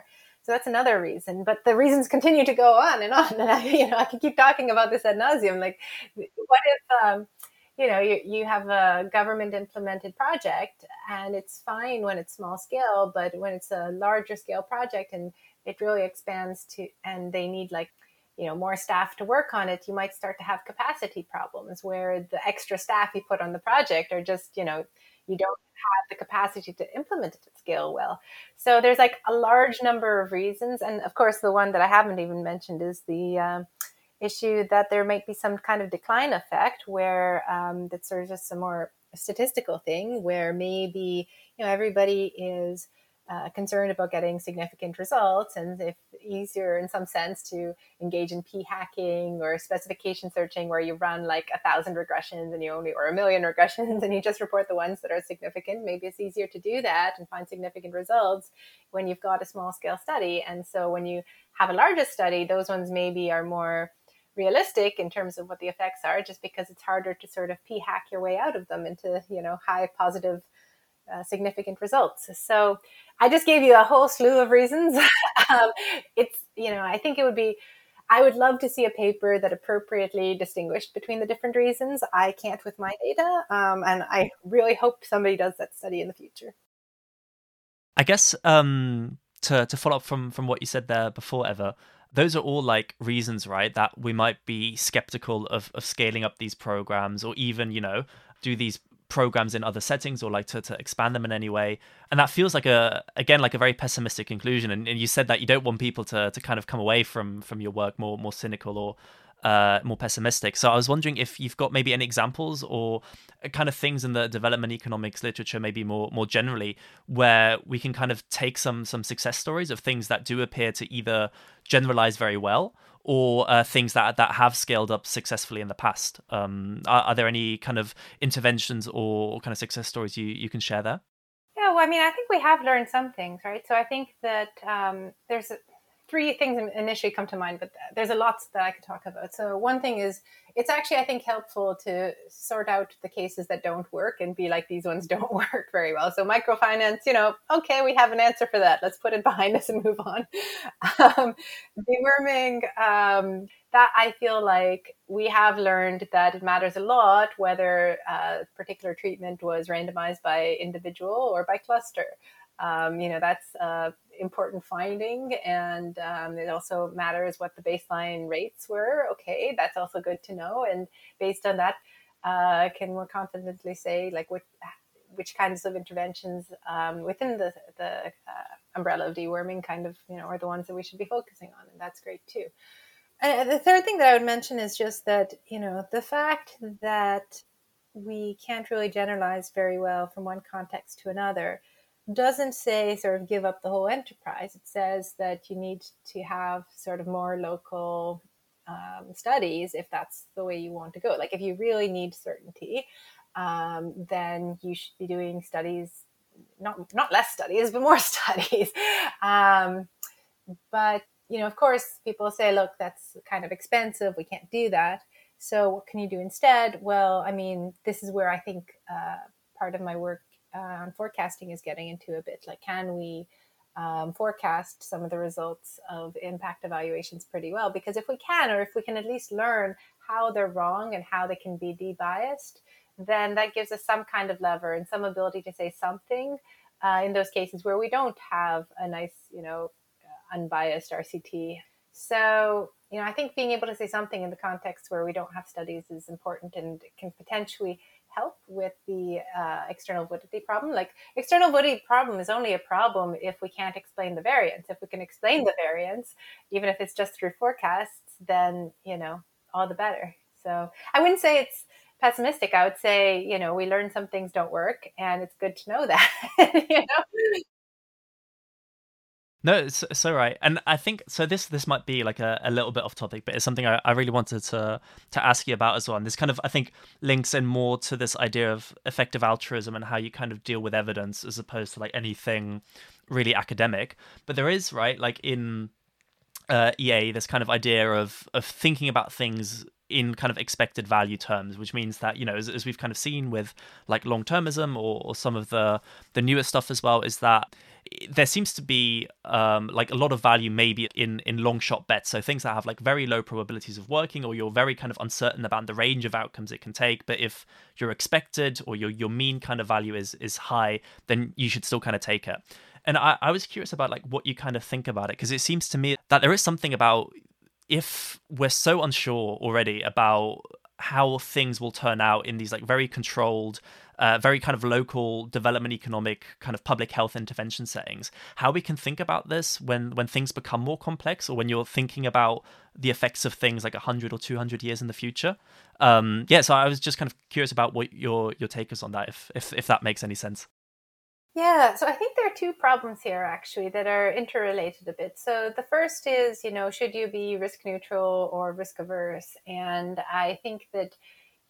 So that's another reason. But the reasons continue to go on and on. And I, you know, I can keep talking about this ad nauseum. Like, what if... Um, You know, you, you have a government implemented project and it's fine when it's small scale, but when it's a larger scale project and it really expands to, and they need like, you know, more staff to work on it, you might start to have capacity problems where the extra staff you put on the project are just, you know, you don't have the capacity to implement it at scale well. So there's like a large number of reasons. And of course, the one that I haven't even mentioned is the, um, issue that there might be some kind of decline effect where um, that's sort of just a more statistical thing where maybe, you know, everybody is uh, concerned about getting significant results, and if easier in some sense to engage in p-hacking or specification searching where you run like a thousand regressions and you only, or a million regressions, and you just report the ones that are significant. Maybe it's easier to do that and find significant results when you've got a small scale study. And so when you have a larger study, those ones maybe are more realistic in terms of what the effects are, just because it's harder to sort of p-hack your way out of them into, you know, high positive uh, significant results. So I just gave you a whole slew of reasons. um, it's, you know, I think it would be, I would love to see a paper that appropriately distinguished between the different reasons. I can't with my data, um, and I really hope somebody does that study in the future. I guess um, to to follow up from, from what you said there before, Eva, those are all like reasons, right, that we might be skeptical of, of scaling up these programs, or even, you know, do these programs in other settings, or like to, to expand them in any way. And that feels like a, again, like a very pessimistic conclusion. And, and you said that you don't want people to to kind of come away from from your work more more cynical or uh, more pessimistic. So I was wondering if you've got maybe any examples or kind of things in the development economics literature, maybe more more generally, where we can kind of take some some success stories of things that do appear to either generalize very well or uh, things that that have scaled up successfully in the past. Um, are, are there any kind of interventions or, or kind of success stories you, you can share there? Yeah, well, I mean, I think we have learned some things, right? So I think that um, there's three things initially come to mind, but there's a lot that I could talk about. So one thing is, it's actually, I think, helpful to sort out the cases that don't work and be like, these ones don't work very well. So microfinance, you know, okay, we have an answer for that. Let's put it behind us and move on. Um, deworming, um, that I feel like we have learned that it matters a lot whether a particular treatment was randomized by individual or by cluster. Um, you know, that's uh, important finding, and um, it also matters what the baseline rates were. Okay, that's also good to know, and based on that, uh, can more confidently say like which which kinds of interventions um, within the the uh, umbrella of deworming kind of, you know, are the ones that we should be focusing on, and that's great too. And the third thing that I would mention is just that, you know, the fact that we can't really generalize very well from one context to another doesn't say sort of give up the whole enterprise. It says that you need to have sort of more local um, studies if that's the way you want to go. Like if you really need certainty, um, then you should be doing studies, not not less studies, but more studies. Um, but, you know, of course, people say, look, that's kind of expensive. We can't do that. So what can you do instead? Well, I mean, this is where I think uh, part of my work on um, forecasting is getting into a bit. Like, can we um, forecast some of the results of impact evaluations pretty well? Because if we can, or if we can at least learn how they're wrong and how they can be de-biased, then that gives us some kind of lever and some ability to say something uh, in those cases where we don't have a nice, you know, unbiased R C T. So, you know, I think being able to say something in the context where we don't have studies is important and can potentially help with the uh, external validity problem. Like external validity problem is only a problem if we can't explain the variance. If we can explain the variance, even if it's just through forecasts, then, you know, all the better. So I wouldn't say it's pessimistic. I would say, you know, we learn some things don't work and it's good to know that, you know? No, it's so right. And I think, so this this might be like a, a little bit off topic, but it's something I, I really wanted to to ask you about as well. And this kind of, I think, links in more to this idea of effective altruism and how you kind of deal with evidence as opposed to like anything really academic. But there is, right, like in uh, E A, this kind of idea of of thinking about things in kind of expected value terms, which means that, you know, as, as we've kind of seen with like long-termism or, or some of the, the newer stuff as well, is that there seems to be um, like a lot of value maybe in, in long shot bets. So things that have like very low probabilities of working, or you're very kind of uncertain about the range of outcomes it can take. But if your expected or your your mean kind of value is is high, then you should still kind of take it. And I, I was curious about like what you kind of think about it, because it seems to me that there is something about, if we're so unsure already about how things will turn out in these like very controlled, uh, very kind of local development economic kind of public health intervention settings, how we can think about this when when things become more complex, or when you're thinking about the effects of things like one hundred or two hundred years in the future. Um, yeah, so I was just kind of curious about what your your take is on that, if if, if that makes any sense. Yeah, so I think there are two problems here, actually, that are interrelated a bit. So the first is, you know, should you be risk neutral or risk averse? And I think that,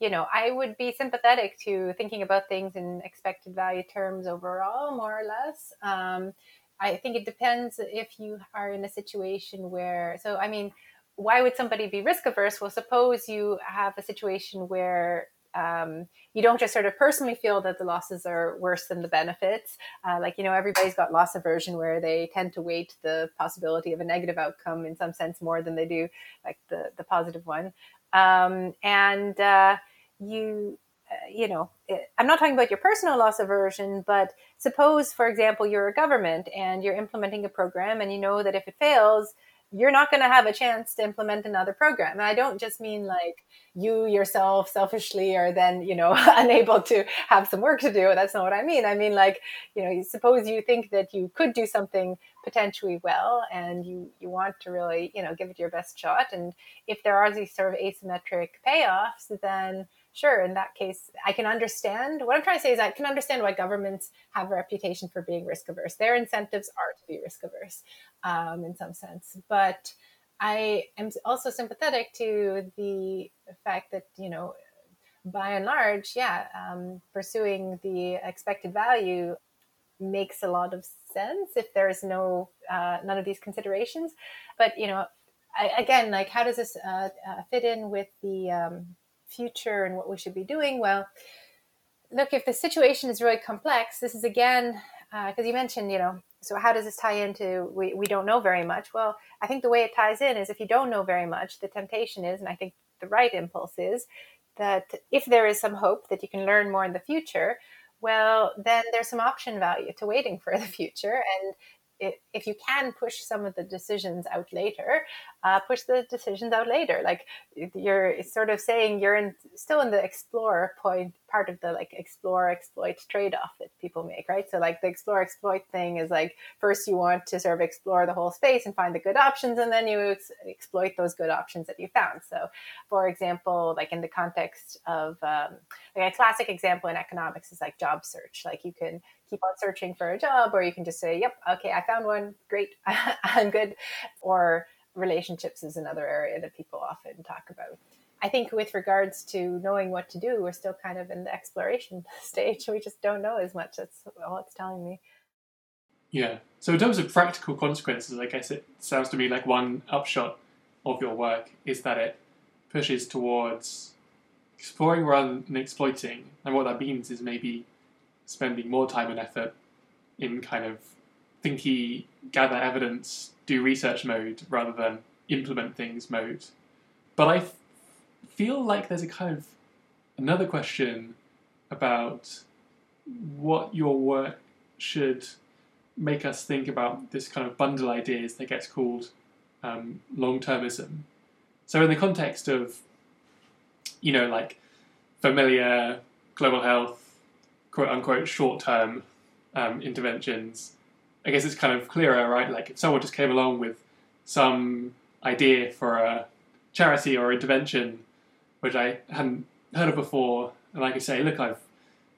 you know, I would be sympathetic to thinking about things in expected value terms overall, more or less. Um, I think it depends if you are in a situation where, so, I mean, why would somebody be risk averse? Well, suppose you have a situation where um, you don't just sort of personally feel that the losses are worse than the benefits. Uh, like, you know, everybody's got loss aversion where they tend to weight the possibility of a negative outcome in some sense more than they do like the, the positive one. Um, and uh, you, uh, you know, it, I'm not talking about your personal loss aversion, but suppose, for example, you're a government and you're implementing a program and you know that if it fails, you're not going to have a chance to implement another program. And I don't just mean like you yourself selfishly are then, you know, unable to have some work to do. That's not what I mean. I mean, like, you know, suppose you think that you could do something potentially well and you, you want to really, you know, give it your best shot. And if there are these sort of asymmetric payoffs, then sure, in that case, I can understand. What I'm trying to say is I can understand why governments have a reputation for being risk averse. Their incentives are to be risk averse um, in some sense. But I am also sympathetic to the fact that, you know, by and large, yeah, um, pursuing the expected value makes a lot of sense if there is no uh, none of these considerations. But, you know, I, again, like, how does this uh, uh, fit in with the um, future and what we should be doing? Well, look, if the situation is really complex, this is again, because uh, you mentioned, you know, so how does this tie into we, we don't know very much? Well, I think the way it ties in is if you don't know very much, the temptation is, and I think the right impulse is, that if there is some hope that you can learn more in the future, well, then there's some option value to waiting for the future. And if you can push some of the decisions out later, uh, push the decisions out later. Like you're sort of saying you're in, still in the explore point, part of the like explore exploit trade-off that people make, right? So like the explore exploit thing is like, first you want to sort of explore the whole space and find the good options, and then you ex- exploit those good options that you found. So for example, like in the context of um, like a classic example in economics is like job search. Like you can keep on searching for a job, or you can just say, yep, okay, I found one. Great. I'm good. Or relationships is another area that people often talk about. I think with regards to knowing what to do, we're still kind of in the exploration stage. We just don't know as much. That's all it's telling me. Yeah. So in terms of practical consequences, I guess it sounds to me like one upshot of your work is that it pushes towards exploring rather than exploiting. And what that means is maybe spending more time and effort in kind of thinky, gather evidence, do research mode rather than implement things mode. But I f- feel like there's a kind of another question about what your work should make us think about this kind of bundle ideas that gets called um, long-termism. So in the context of, you know, like familiar, global health, quote-unquote short-term um, interventions, I guess it's kind of clearer, right? Like if someone just came along with some idea for a charity or intervention, which I hadn't heard of before, and I could say, look, I've,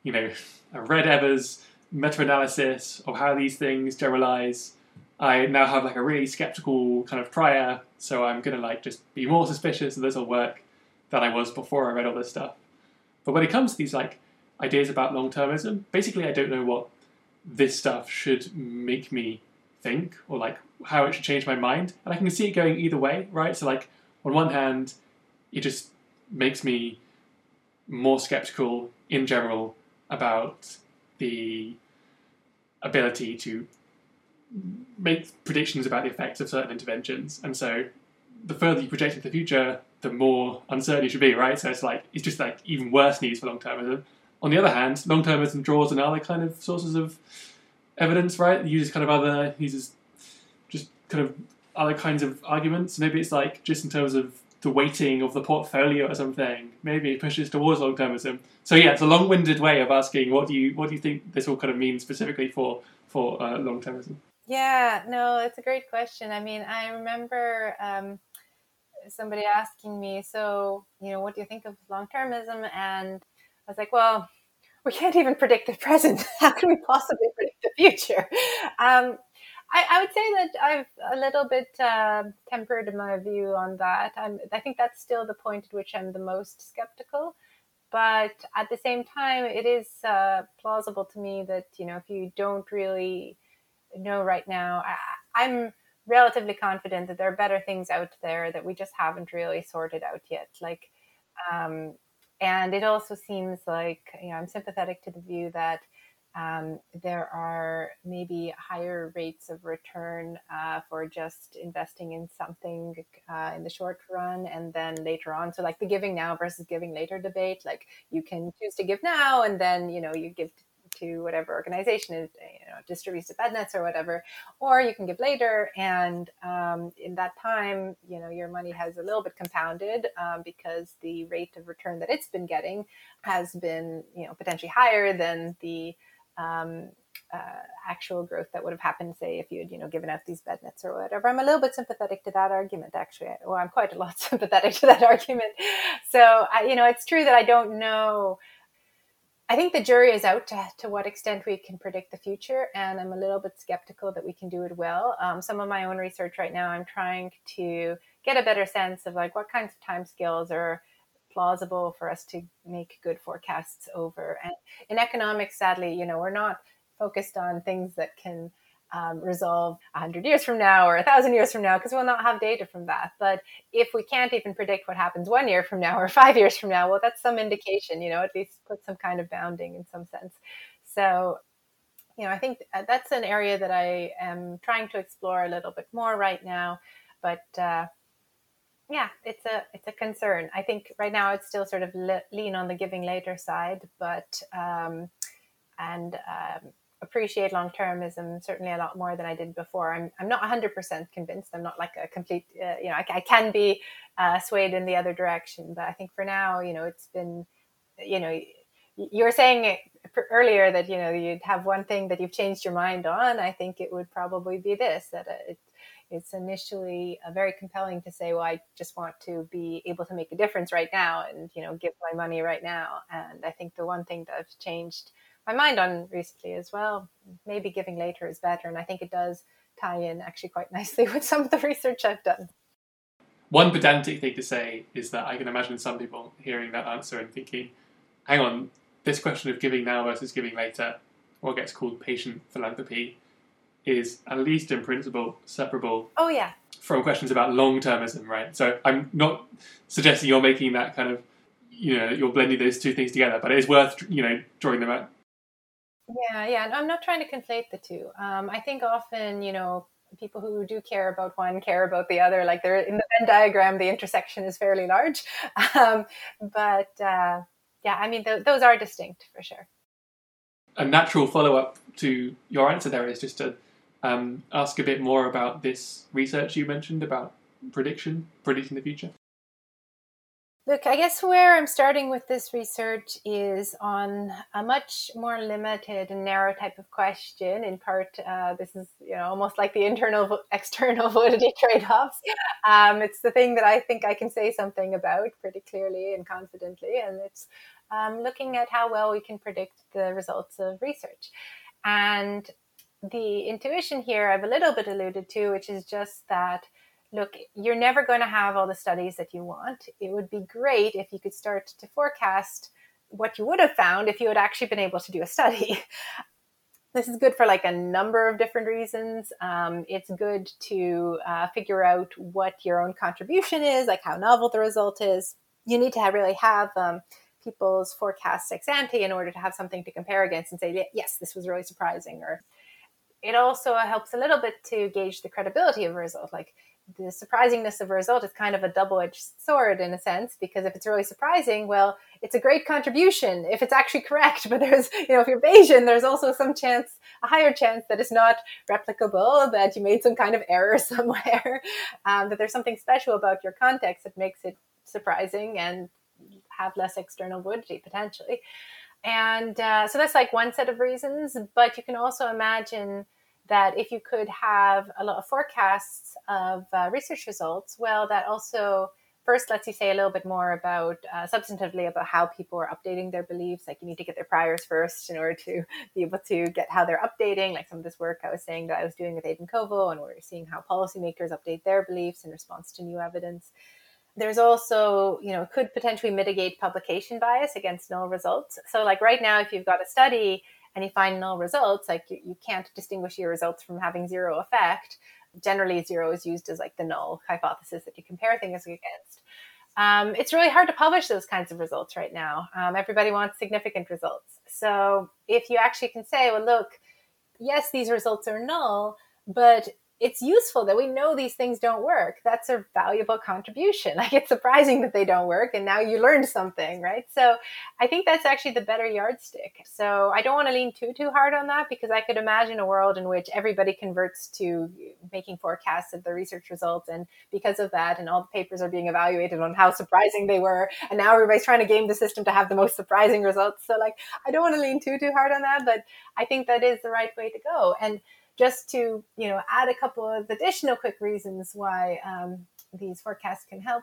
you know, I've read Eva's meta-analysis of how these things generalize. I now have like a really skeptical kind of prior, so I'm going to like just be more suspicious of this will work than I was before I read all this stuff. But when it comes to these like ideas about long-termism, basically I don't know what this stuff should make me think, or like how it should change my mind. And I can see it going either way, right? So like on one hand, it just makes me more skeptical in general about the ability to make predictions about the effects of certain interventions. And so the further you project into the future, the more uncertain you should be, right? So it's like, it's just like even worse news for long-termism. On the other hand, long-termism draws on other kind of sources of evidence, right? It uses kind of other, uses just kind of other kinds of arguments. Maybe it's like just in terms of the weighting of the portfolio or something. Maybe it pushes towards long-termism. So yeah, it's a long-winded way of asking what do you what do you think this all kind of means specifically for for uh, long-termism? Yeah, no, it's a great question. I mean, I remember um, somebody asking me, so you know, what do you think of long-termism? And I was like, well, we can't even predict the present. How can we possibly predict the future? Um, I, I would say that I've a little bit uh, tempered my view on that. I'm, I think that's still the point at which I'm the most skeptical. But at the same time, it is uh, plausible to me that, you know, if you don't really know right now, I, I'm relatively confident that there are better things out there that we just haven't really sorted out yet. Like, um And it also seems like, you know, I'm sympathetic to the view that um, there are maybe higher rates of return uh, for just investing in something uh, in the short run and then later on. So like the giving now versus giving later debate, like you can choose to give now and then, you know, you give to whatever organization is, you know, distributes the bed nets or whatever, or you can give later. And um, in that time, you know, your money has a little bit compounded um, because the rate of return that it's been getting has been, you know, potentially higher than the um, uh, actual growth that would have happened, say, if you had, you know, given out these bed nets or whatever. I'm a little bit sympathetic to that argument, actually. Well, I'm quite a lot sympathetic to that argument. So, I, you know, it's true that I don't know. I think the jury is out to, to what extent we can predict the future, and I'm a little bit skeptical that we can do it well. Um, some of my own research right now, I'm trying to get a better sense of like what kinds of timescales are plausible for us to make good forecasts over. And in economics, sadly, you know, we're not focused on things that can um, resolve one hundred years from now or one thousand years from now, because we'll not have data from that. But if we can't even predict what happens one year from now or five years from now, well, that's some indication, you know, at least put some kind of bounding in some sense. So, you know, I think that's an area that I am trying to explore a little bit more right now. But uh, yeah, it's a it's a concern. I think right now it's still sort of le- lean on the giving later side, but um, and um, appreciate long-termism certainly a lot more than I did before. I'm I'm not one hundred percent convinced. I'm not like a complete, uh, you know, I, I can be uh, swayed in the other direction. But I think for now, you know, it's been, you know, you were saying earlier that, you know, you'd have one thing that you've changed your mind on. I think it would probably be this, that it, it's initially very compelling to say, well, I just want to be able to make a difference right now and, you know, give my money right now. And I think the one thing that I've changed my mind on recently as well, maybe giving later is better. And I think it does tie in actually quite nicely with some of the research I've done. One pedantic thing to say is that I can imagine some people hearing that answer and thinking, hang on, this question of giving now versus giving later, what gets called patient philanthropy, is at least in principle separable oh, yeah. from questions about long-termism, right? So I'm not suggesting you're making that kind of, you know, you're blending those two things together, but it is worth, you know, drawing them out. Yeah, yeah. No, I'm not trying to conflate the two. Um, I think often, you know, people who do care about one care about the other. Like they're in the Venn diagram, the intersection is fairly large. Um, but uh, yeah, I mean, th- those are distinct for sure. A natural follow-up to your answer there is just to um, ask a bit more about this research you mentioned about prediction, predicting the future. Look, I guess where I'm starting with this research is on a much more limited and narrow type of question. In part, uh, this is, you know, almost like the internal-external validity trade-offs. Um, it's the thing that I think I can say something about pretty clearly and confidently, and it's um, looking at how well we can predict the results of research. And the intuition here I've a little bit alluded to, which is just that look, you're never going to have all the studies that you want. It would be great if you could start to forecast what you would have found if you had actually been able to do a study. This is good for like a number of different reasons. Um, it's good to uh, figure out what your own contribution is, like how novel the result is. You need to have, really have um, people's forecasts ex ante in order to have something to compare against and say, yes, this was really surprising. Or it also helps a little bit to gauge the credibility of a result. Like, the surprisingness of a result is kind of a double-edged sword in a sense, because if it's really surprising, well, it's a great contribution if it's actually correct. But there's, you know, if you're Bayesian, there's also some chance, a higher chance that it's not replicable, that you made some kind of error somewhere, um, that there's something special about your context that makes it surprising and have less external validity potentially. And uh, so that's like one set of reasons, but you can also imagine that if you could have a lot of forecasts of uh, research results, well, that also first lets you say a little bit more about, uh, substantively about how people are updating their beliefs. Like you need to get their priors first in order to be able to get how they're updating. Like some of this work I was saying that I was doing with Aidan Koval, and we're seeing how policymakers update their beliefs in response to new evidence. There's also, you know, could potentially mitigate publication bias against null results. So like right now, if you've got a study and you find null results, like you, you can't distinguish your results from having zero effect. Generally, zero is used as like the null hypothesis that you compare things against. Um, it's really hard to publish those kinds of results right now. Um, everybody wants significant results. So if you actually can say, well, look, yes, these results are null, but it's useful that we know these things don't work. That's a valuable contribution. Like, it's surprising that they don't work, and now you learned something, right? So I think that's actually the better yardstick. So I don't want to lean too, too hard on that, because I could imagine a world in which everybody converts to making forecasts of the research results. And because of that, and all the papers are being evaluated on how surprising they were. And now everybody's trying to game the system to have the most surprising results. So like, I don't want to lean too, too hard on that, but I think that is the right way to go. And just to, you know, add a couple of additional quick reasons why um, these forecasts can help.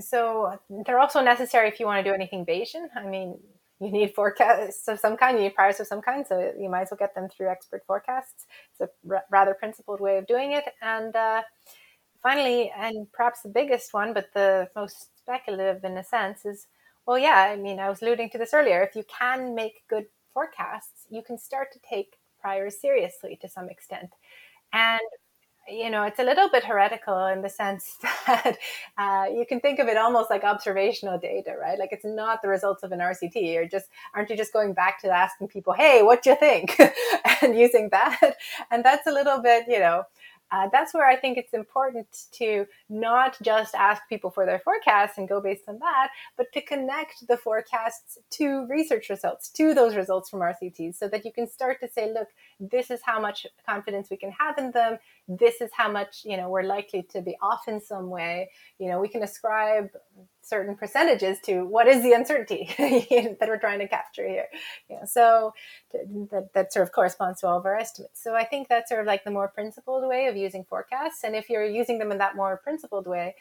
So they're also necessary if you want to do anything Bayesian. I mean, you need forecasts of some kind, you need priors of some kind, so you might as well get them through expert forecasts. It's a r- rather principled way of doing it. And uh, finally, and perhaps the biggest one, but the most speculative in a sense, is, well, yeah, I mean, I was alluding to this earlier. If you can make good forecasts, you can start to take priors seriously to some extent. And, you know, it's a little bit heretical in the sense that uh, you can think of it almost like observational data, right? Like, it's not the results of an R C T, or just, aren't you just going back to asking people, hey, what do you think? And using that. And that's a little bit, you know, uh, that's where I think it's important to not just ask people for their forecasts and go based on that, but to connect the forecasts to research results, to those results from R C Ts, so that you can start to say, look, this is how much confidence we can have in them. This is how much, you know, we're likely to be off in some way. You know, we can ascribe certain percentages to what is the uncertainty that we're trying to capture here. Yeah, so that, that sort of corresponds to all of our estimates. So I think that's sort of like the more principled way of using forecasts. And if you're using them in that more principled way,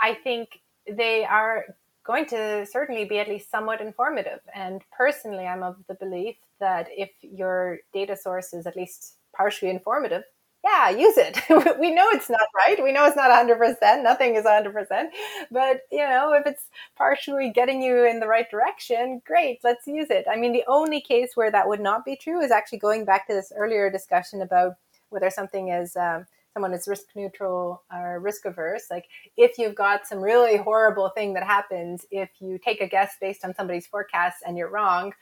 I think they are going to certainly be at least somewhat informative. And personally, I'm of the belief that if your data source is at least partially informative, yeah, use it. We know it's not right. We know it's not one hundred percent. Nothing is one hundred percent. But, you know, if it's partially getting you in the right direction, great, let's use it. I mean, the only case where that would not be true is actually going back to this earlier discussion about whether something is, um, someone is risk neutral or risk averse. Like, if you've got some really horrible thing that happens, if you take a guess based on somebody's forecasts and you're wrong,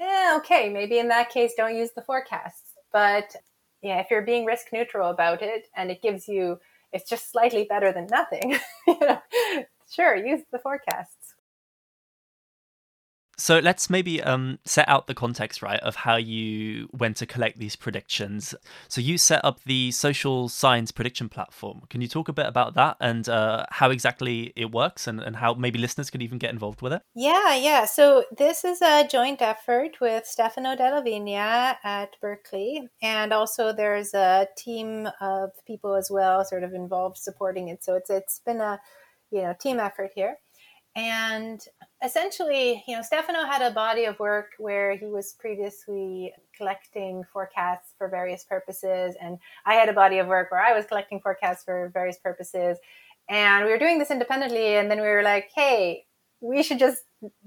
eh, okay, maybe in that case, don't use the forecasts. But yeah, if you're being risk neutral about it and it gives you, it's just slightly better than nothing, you know, sure, use the forecasts. So let's maybe um, set out the context, right, of how you went to collect these predictions. So you set up the social science prediction platform. Can you talk a bit about that and uh, how exactly it works, and, and how maybe listeners could even get involved with it? Yeah, yeah. So this is a joint effort with Stefano DellaVigna at Berkeley. And also there's a team of people as well sort of involved supporting it. So it's it's been a, you know, team effort here. And essentially, you know, Stefano had a body of work where he was previously collecting forecasts for various purposes. And I had a body of work where I was collecting forecasts for various purposes. And we were doing this independently. And then we were like, hey, we should just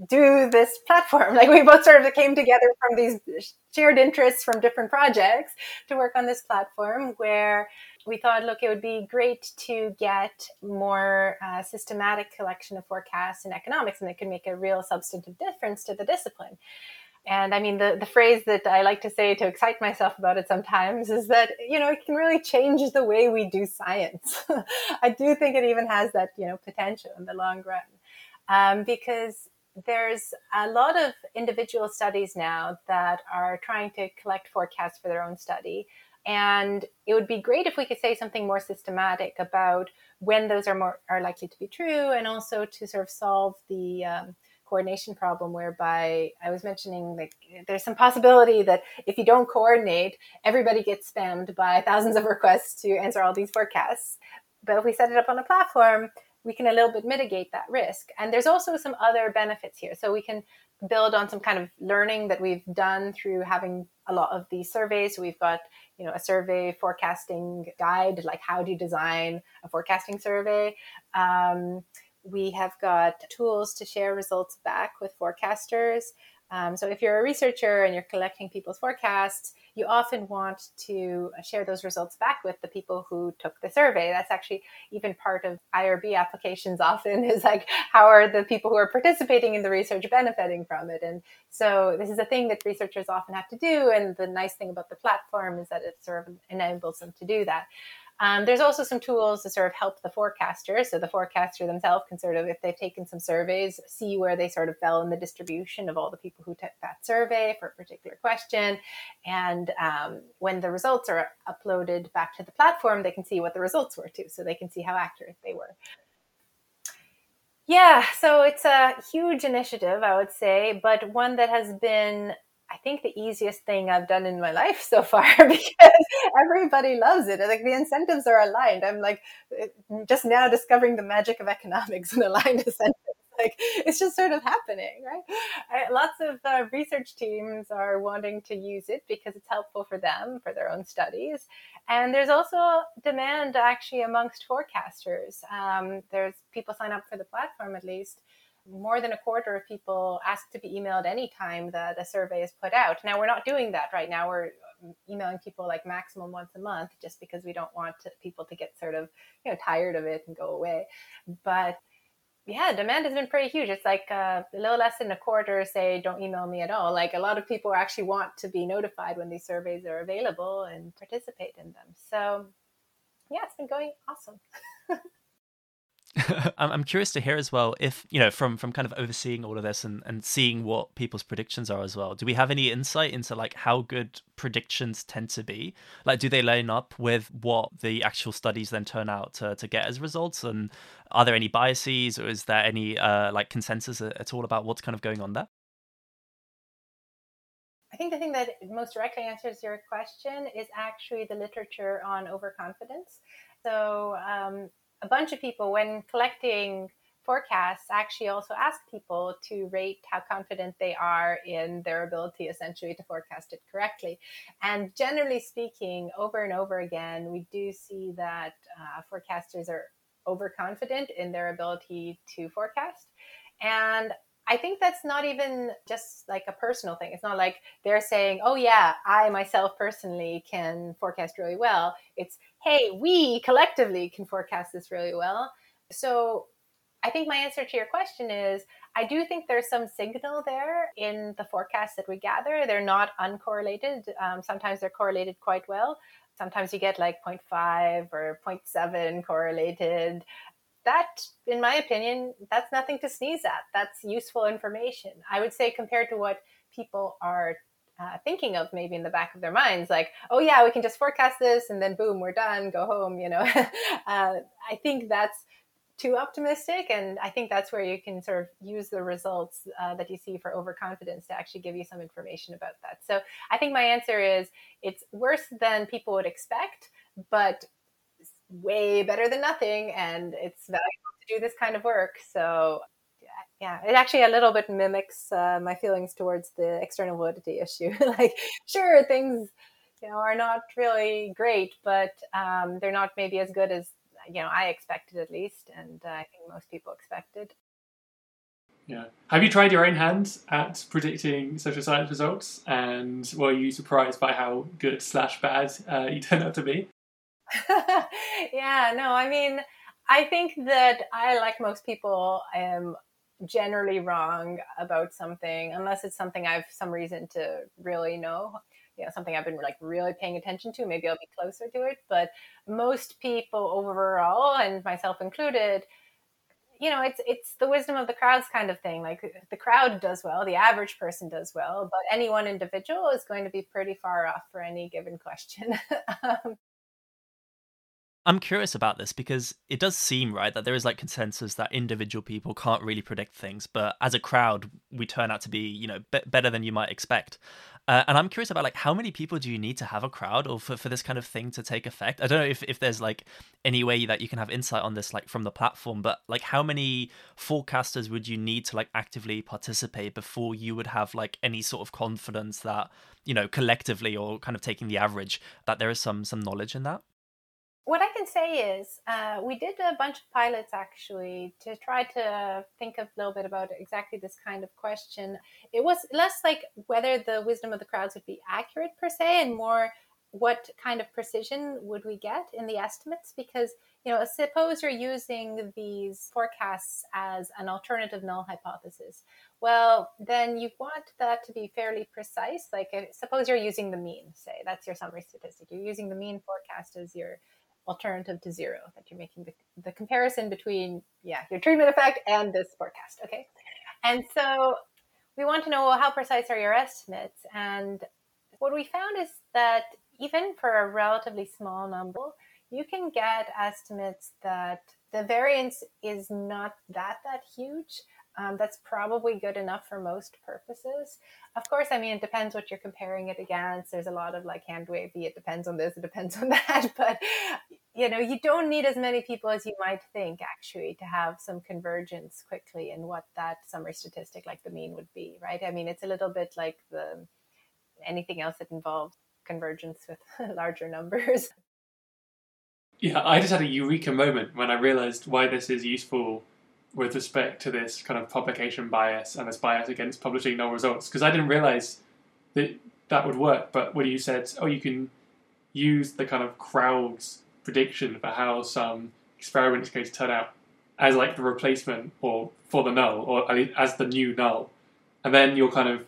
do this platform. Like, we both sort of came together from these shared interests from different projects to work on this platform where we thought, look, it would be great to get more uh, systematic collection of forecasts in economics, and that could make a real substantive difference to the discipline. And I mean, the, the phrase that I like to say to excite myself about it sometimes is that, you know, it can really change the way we do science. I do think it even has that, you know, potential in the long run, um, because there's a lot of individual studies now that are trying to collect forecasts for their own study. And it would be great if we could say something more systematic about when those are more are likely to be true, and also to sort of solve the um, coordination problem, whereby I was mentioning, like, there's some possibility that if you don't coordinate, everybody gets spammed by thousands of requests to answer all these forecasts. But if we set it up on a platform, we can a little bit mitigate that risk. And there's also some other benefits here. So we can build on some kind of learning that we've done through having a lot of these surveys. So we've got, you know, a survey forecasting guide, like how do you design a forecasting survey? Um, we have got tools to share results back with forecasters. Um, so if you're a researcher and you're collecting people's forecasts, you often want to share those results back with the people who took the survey. That's actually even part of I R B applications often, is like, how are the people who are participating in the research benefiting from it? And so this is a thing that researchers often have to do. And the nice thing about the platform is that it sort of enables them to do that. Um, there's also some tools to sort of help the forecaster. So the forecaster themselves can sort of, if they've taken some surveys, see where they sort of fell in the distribution of all the people who took that survey for a particular question. And um, when the results are uploaded back to the platform, they can see what the results were too. So they can see how accurate they were. Yeah, so it's a huge initiative, I would say, but one that has been, I think, the easiest thing I've done in my life so far, because everybody loves it. Like, the incentives are aligned. I'm like just now discovering the magic of economics and aligned incentives. Like, it's just sort of happening, right? I, lots of uh, research teams are wanting to use it because it's helpful for them, for their own studies. And there's also demand actually amongst forecasters. Um, there's people sign up for the platform, at least. More than a quarter of people ask to be emailed any time that a survey is put out. Now, we're not doing that right now. We're emailing people like maximum once a month, just because we don't want to, people to get sort of, you know, tired of it and go away. But yeah, demand has been pretty huge. It's like uh, a little less than a quarter say, don't email me at all. Like, a lot of people actually want to be notified when these surveys are available and participate in them. So yeah, it's been going awesome. I'm curious to hear as well, if, you know, from from kind of overseeing all of this and, and seeing what people's predictions are as well, do we have any insight into like how good predictions tend to be? Like, do they line up with what the actual studies then turn out to, to get as results? And are there any biases, or is there any uh, like consensus at all about what's kind of going on there? I think the thing that most directly answers your question is actually the literature on overconfidence. So, um, a bunch of people, when collecting forecasts, actually also ask people to rate how confident they are in their ability, essentially, to forecast it correctly. And generally speaking, over and over again, we do see that uh, forecasters are overconfident in their ability to forecast. And I think that's not even just like a personal thing. It's not like they're saying, oh yeah, I myself personally can forecast really well. It's, hey, we collectively can forecast this really well. So I think my answer to your question is, I do think there's some signal there in the forecasts that we gather. They're not uncorrelated. Um, sometimes they're correlated quite well. Sometimes you get like zero point five or zero point seven correlated. That, in my opinion, that's nothing to sneeze at. That's useful information. I would say, compared to what people are uh, thinking of maybe in the back of their minds, like, oh yeah, we can just forecast this and then boom, we're done, go home, you know. uh, I think that's too optimistic. And I think that's where you can sort of use the results uh, that you see for overconfidence to actually give you some information about that. So I think my answer is, it's worse than people would expect, but way better than nothing, and it's valuable to do this kind of work. So yeah, it actually a little bit mimics uh, my feelings towards the external validity issue. Like, sure, things, you know, are not really great, but um, they're not maybe as good as, you know, I expected, at least, and uh, I think most people expected. Yeah. Have you tried your own hand at predicting social science results, and were you surprised by how good slash bad uh, you turned out to be? Yeah, no, I mean, I think that I, like most people, am generally wrong about something, unless it's something I've some reason to really know, you know, something I've been like really paying attention to. Maybe I'll be closer to it. But most people overall, and myself included, you know, it's it's the wisdom of the crowds kind of thing. Like, the crowd does well, the average person does well, but any one individual is going to be pretty far off for any given question. um, I'm curious about this, because it does seem, right, that there is like consensus that individual people can't really predict things, but as a crowd, we turn out to be, you know, be- better than you might expect. Uh, and I'm curious about like, how many people do you need to have a crowd, or for, for this kind of thing to take effect? I don't know if, if there's like any way that you can have insight on this, like from the platform, but like, how many forecasters would you need to like actively participate before you would have like any sort of confidence that, you know, collectively, or kind of taking the average, that there is some some knowledge in that? What I can say is uh, we did a bunch of pilots, actually, to try to think a little bit about exactly this kind of question. It was less like whether the wisdom of the crowds would be accurate per se, and more what kind of precision would we get in the estimates? Because, you know, suppose you're using these forecasts as an alternative null hypothesis. Well, then you want that to be fairly precise. Like, suppose you're using the mean, say, that's your summary statistic. You're using the mean forecast as your alternative to zero, that you're making the, the comparison between, yeah, your treatment effect and this forecast, okay? And so we want to know, well, how precise are your estimates? And what we found is that even for a relatively small number, you can get estimates that the variance is not that, that huge. Um, that's probably good enough for most purposes. Of course, I mean, it depends what you're comparing it against. There's a lot of like hand wavy, it depends on this, it depends on that. But, you know, you don't need as many people as you might think, actually, to have some convergence quickly in what that summary statistic like the mean would be, right? I mean, it's a little bit like the anything else that involves convergence with larger numbers. Yeah, I just had a eureka moment when I realized why this is useful with respect to this kind of publication bias and this bias against publishing null results, because I didn't realize that that would work. But when you said, oh, you can use the kind of crowd's prediction for how some experiment is going to turn out as like the replacement or for the null, or as the new null, and then you're kind of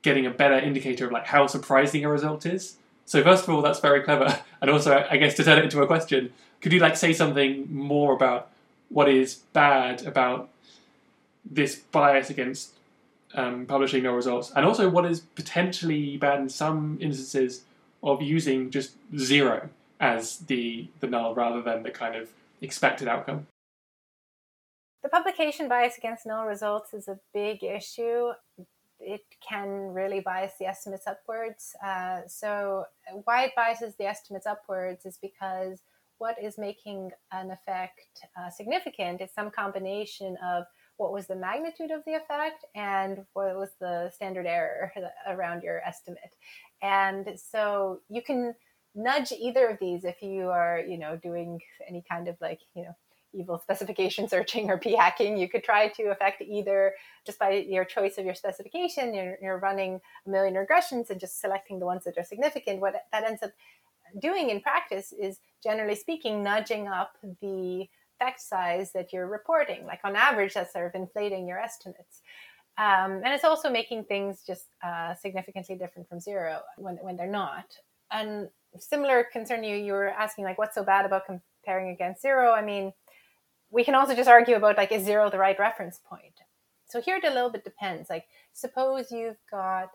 getting a better indicator of like how surprising a result is. So first of all, that's very clever. And also, I guess, to turn it into a question, could you like say something more about what is bad about this bias against um, publishing null results, and also what is potentially bad in some instances of using just zero as the, the null rather than the kind of expected outcome? The publication bias against null results is a big issue. It can really bias the estimates upwards. Uh, so why it biases the estimates upwards is because what is making an effect uh, significant is some combination of what was the magnitude of the effect and what was the standard error around your estimate. And so you can nudge either of these if you are, you know, doing any kind of like, you know, evil specification searching or p-hacking. You could try to affect either just by your choice of your specification. You're, you're running a million regressions and just selecting the ones that are significant. What that ends up doing in practice is, generally speaking, nudging up the effect size that you're reporting. Like on average, that's sort of inflating your estimates. Um, and it's also making things just uh, significantly different from zero when, when they're not. And similar concern, you, you were asking, like, what's so bad about comparing against zero? I mean, we can also just argue about, like, is zero the right reference point? So here it a little bit depends. Like, suppose you've got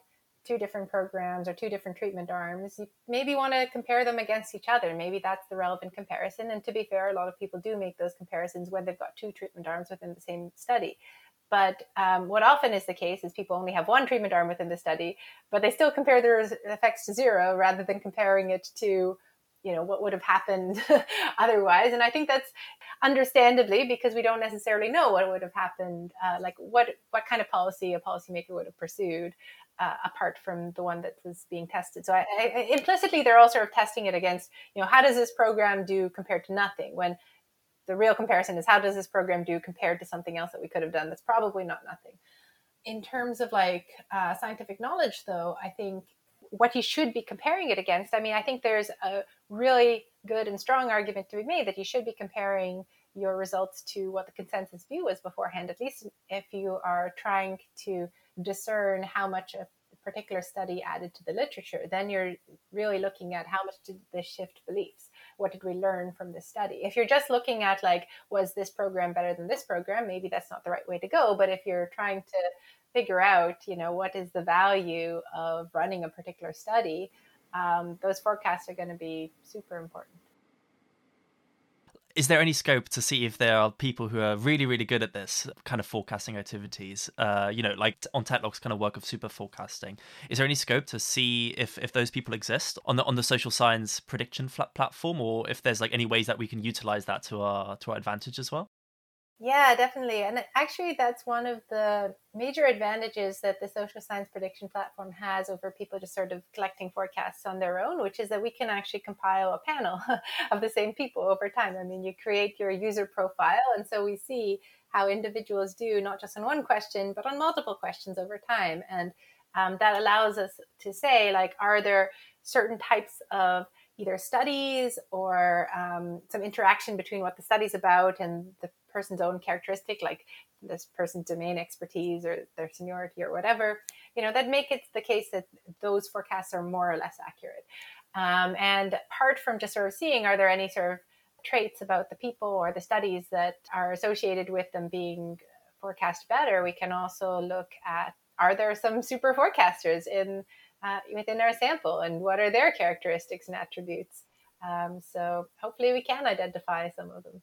two different programs or two different treatment arms. You maybe want to compare them against each other. Maybe that's the relevant comparison. And to be fair, a lot of people do make those comparisons when they've got two treatment arms within the same study. But um, what often is the case is people only have one treatment arm within the study, but they still compare their effects to zero rather than comparing it to, you know, what would have happened otherwise. And I think that's understandably because we don't necessarily know what would have happened, uh, like what what kind of policy a policymaker would have pursued uh, apart from the one that was being tested. So I, I, implicitly, they're all sort of testing it against, you know, how does this program do compared to nothing? When the real comparison is how does this program do compared to something else that we could have done that's probably not nothing. In terms of like uh, scientific knowledge, though, I think what you should be comparing it against. I mean, I think there's a really good and strong argument to be made that you should be comparing your results to what the consensus view was beforehand, at least if you are trying to discern how much a particular study added to the literature. Then you're really looking at how much did this shift beliefs? What did we learn from this study? If you're just looking at like, was this program better than this program? Maybe that's not the right way to go. But if you're trying to figure out, you know, what is the value of running a particular study, um, those forecasts are going to be super important. Is there any scope to see if there are people who are really, really good at this kind of forecasting activities, uh, you know, like on Tetlock's kind of work of super forecasting? Is there any scope to see if, if those people exist on the on the social science prediction flat platform, or if there's like any ways that we can utilize that to our to our advantage as well? Yeah, definitely. And actually, that's one of the major advantages that the social science prediction platform has over people just sort of collecting forecasts on their own, which is that we can actually compile a panel of the same people over time. I mean, you create your user profile. And so we see how individuals do, not just on one question, but on multiple questions over time. And um, that allows us to say, like, are there certain types of either studies or um, some interaction between what the study's about and the person's own characteristic, like this person's domain expertise or their seniority or whatever, you know, that make it the case that those forecasts are more or less accurate. Um, and apart from just sort of seeing, are there any sort of traits about the people or the studies that are associated with them being forecast better, we can also look at, are there some super forecasters in uh, within our sample, and what are their characteristics and attributes? Um, so hopefully we can identify some of them.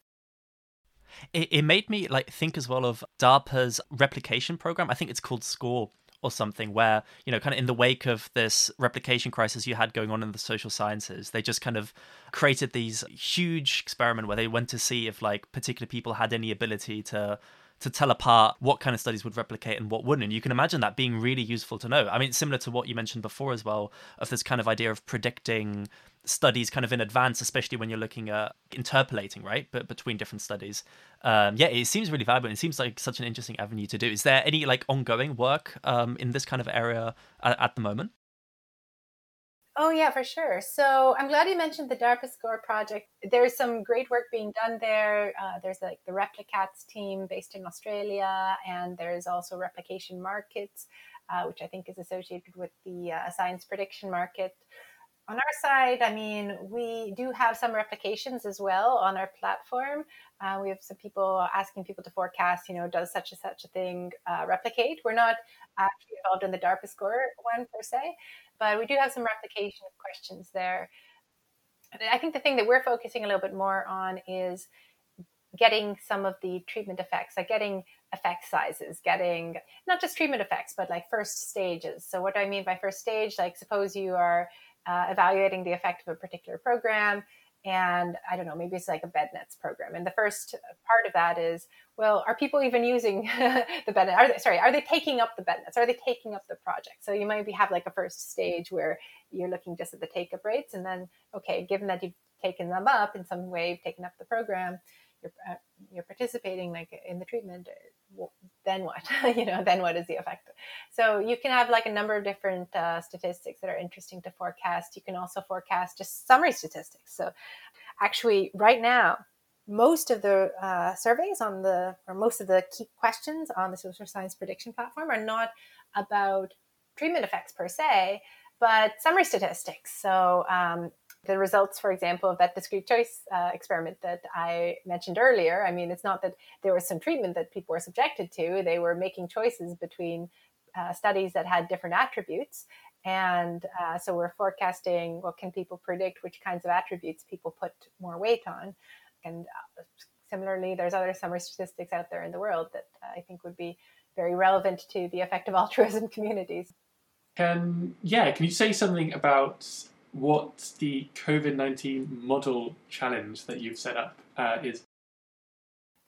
It, it made me like think as well of DARPA's replication program. I think it's called SCORE or something, where, you know, kind of in the wake of this replication crisis you had going on in the social sciences, they just kind of created these huge experiment where they went to see if like particular people had any ability to to tell apart what kind of studies would replicate and what wouldn't. And you can imagine that being really useful to know. I mean, similar to what you mentioned before as well, of this kind of idea of predicting studies kind of in advance, especially when you're looking at interpolating, right? But between different studies. Um, yeah, it seems really valuable. It seems like such an interesting avenue to do. Is there any like ongoing work um, in this kind of area at, at the moment? Oh, yeah, for sure. So I'm glad you mentioned the DARPA SCORE project. There's some great work being done there. Uh, there's like the Replicats team based in Australia, and there's also Replication Markets, uh, which I think is associated with the uh, science prediction market. On our side, I mean, we do have some replications as well on our platform. Uh, we have some people asking people to forecast, you know, does such and such a thing uh, replicate? We're not actually involved in the DARPA SCORE one per se, but we do have some replication questions there. I think the thing that we're focusing a little bit more on is getting some of the treatment effects, like getting effect sizes, getting not just treatment effects, but like first stages. So what do I mean by first stage? Like, suppose you are Uh, evaluating the effect of a particular program. And I don't know, maybe it's like a BedNets program. And the first part of that is, well, are people even using the BedNet? Are they, sorry, are they taking up the BedNets? Are they taking up the project? So you maybe have like a first stage where you're looking just at the take-up rates. And then, okay, given that you've taken them up in some way, you've taken up the program, you're uh, you're participating like in the treatment, then what? you know, then what is the effect? So you can have like a number of different uh, statistics that are interesting to forecast. You can also forecast just summary statistics. So actually right now, most of the uh, surveys on the, or most of the key questions on the social science prediction platform are not about treatment effects per se, but summary statistics. So, um, the results, for example, of that discrete choice uh, experiment that I mentioned earlier, I mean, it's not that there was some treatment that people were subjected to. They were making choices between uh, studies that had different attributes. And uh, so we're forecasting, what can people predict, which kinds of attributes people put more weight on. And uh, similarly, there's other summary statistics out there in the world that I think would be very relevant to the effective altruism communities. Um, yeah, can you say something about what the COVID nineteen model challenge that you've set up uh, is?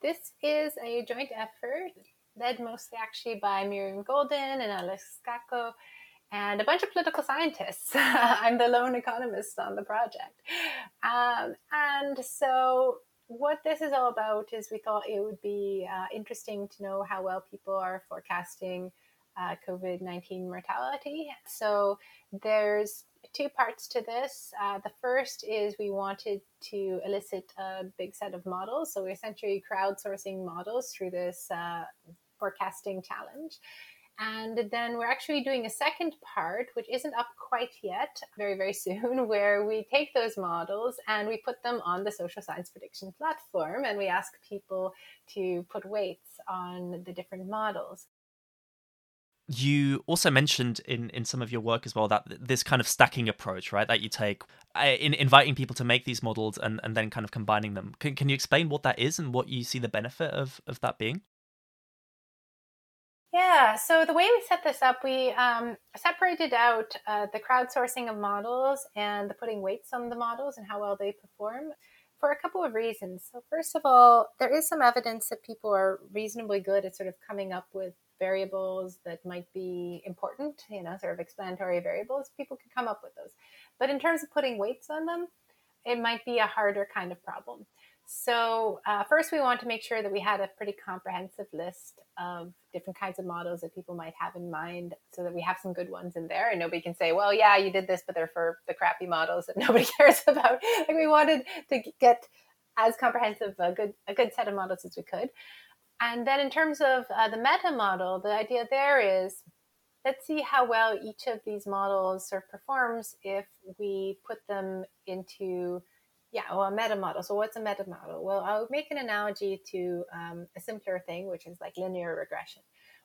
This is a joint effort led mostly actually by Miriam Golden and Alex Scacco and a bunch of political scientists. I'm the lone economist on the project. Um, and so what this is all about is, we thought it would be uh, interesting to know how well people are forecasting uh, COVID nineteen mortality. So there's two parts to this. Uh, the first is, we wanted to elicit a big set of models. So we're essentially crowdsourcing models through this uh, forecasting challenge. And then we're actually doing a second part, which isn't up quite yet, very, very soon, where we take those models and we put them on the social science prediction platform, and we ask people to put weights on the different models. You also mentioned in, in some of your work as well that this kind of stacking approach, right, that you take in inviting people to make these models and, and then kind of combining them. Can can you explain what that is and what you see the benefit of, of that being? Yeah, so the way we set this up, we um, separated out uh, the crowdsourcing of models and the putting weights on the models and how well they perform for a couple of reasons. So first of all, there is some evidence that people are reasonably good at sort of coming up with variables that might be important, you know, sort of explanatory variables. People can come up with those. But in terms of putting weights on them, it might be a harder kind of problem. So uh, first, we want to make sure that we had a pretty comprehensive list of different kinds of models that people might have in mind so that we have some good ones in there. And nobody can say, well, yeah, you did this, but they're for the crappy models that nobody cares about. Like, we wanted to get as comprehensive a good, a good set of models as we could. And then in terms of uh, the meta model, the idea there is, let's see how well each of these models sort of performs if we put them into, yeah, well, a meta model. So what's a meta model? Well, I'll make an analogy to um, a simpler thing, which is like linear regression.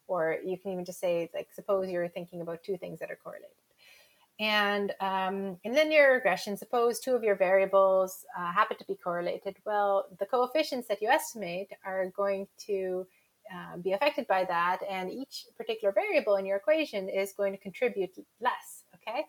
Or you can even just say, like, suppose you're thinking about two things that are correlated. And um, in linear regression, suppose two of your variables uh, happen to be correlated. Well, the coefficients that you estimate are going to uh, be affected by that. And each particular variable in your equation is going to contribute less. Okay,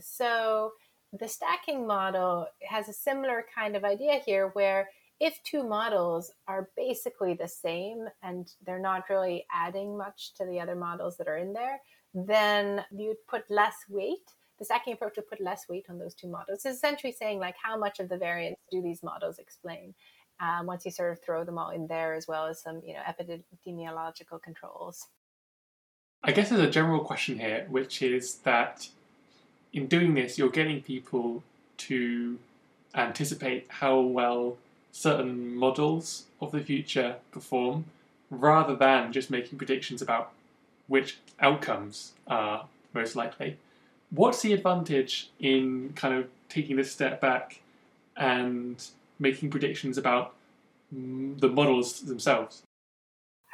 so the stacking model has a similar kind of idea here, where if two models are basically the same and they're not really adding much to the other models that are in there, then you'd put less weight. The stacking approach would put less weight on those two models. It's essentially saying, like, how much of the variance do these models explain? Um, once you sort of throw them all in there, as well as some, you know, epidemiological controls. I guess there's a general question here, which is that in doing this, you're getting people to anticipate how well certain models of the future perform, rather than just making predictions about which outcomes are most likely. What's the advantage in kind of taking this step back and making predictions about the models themselves?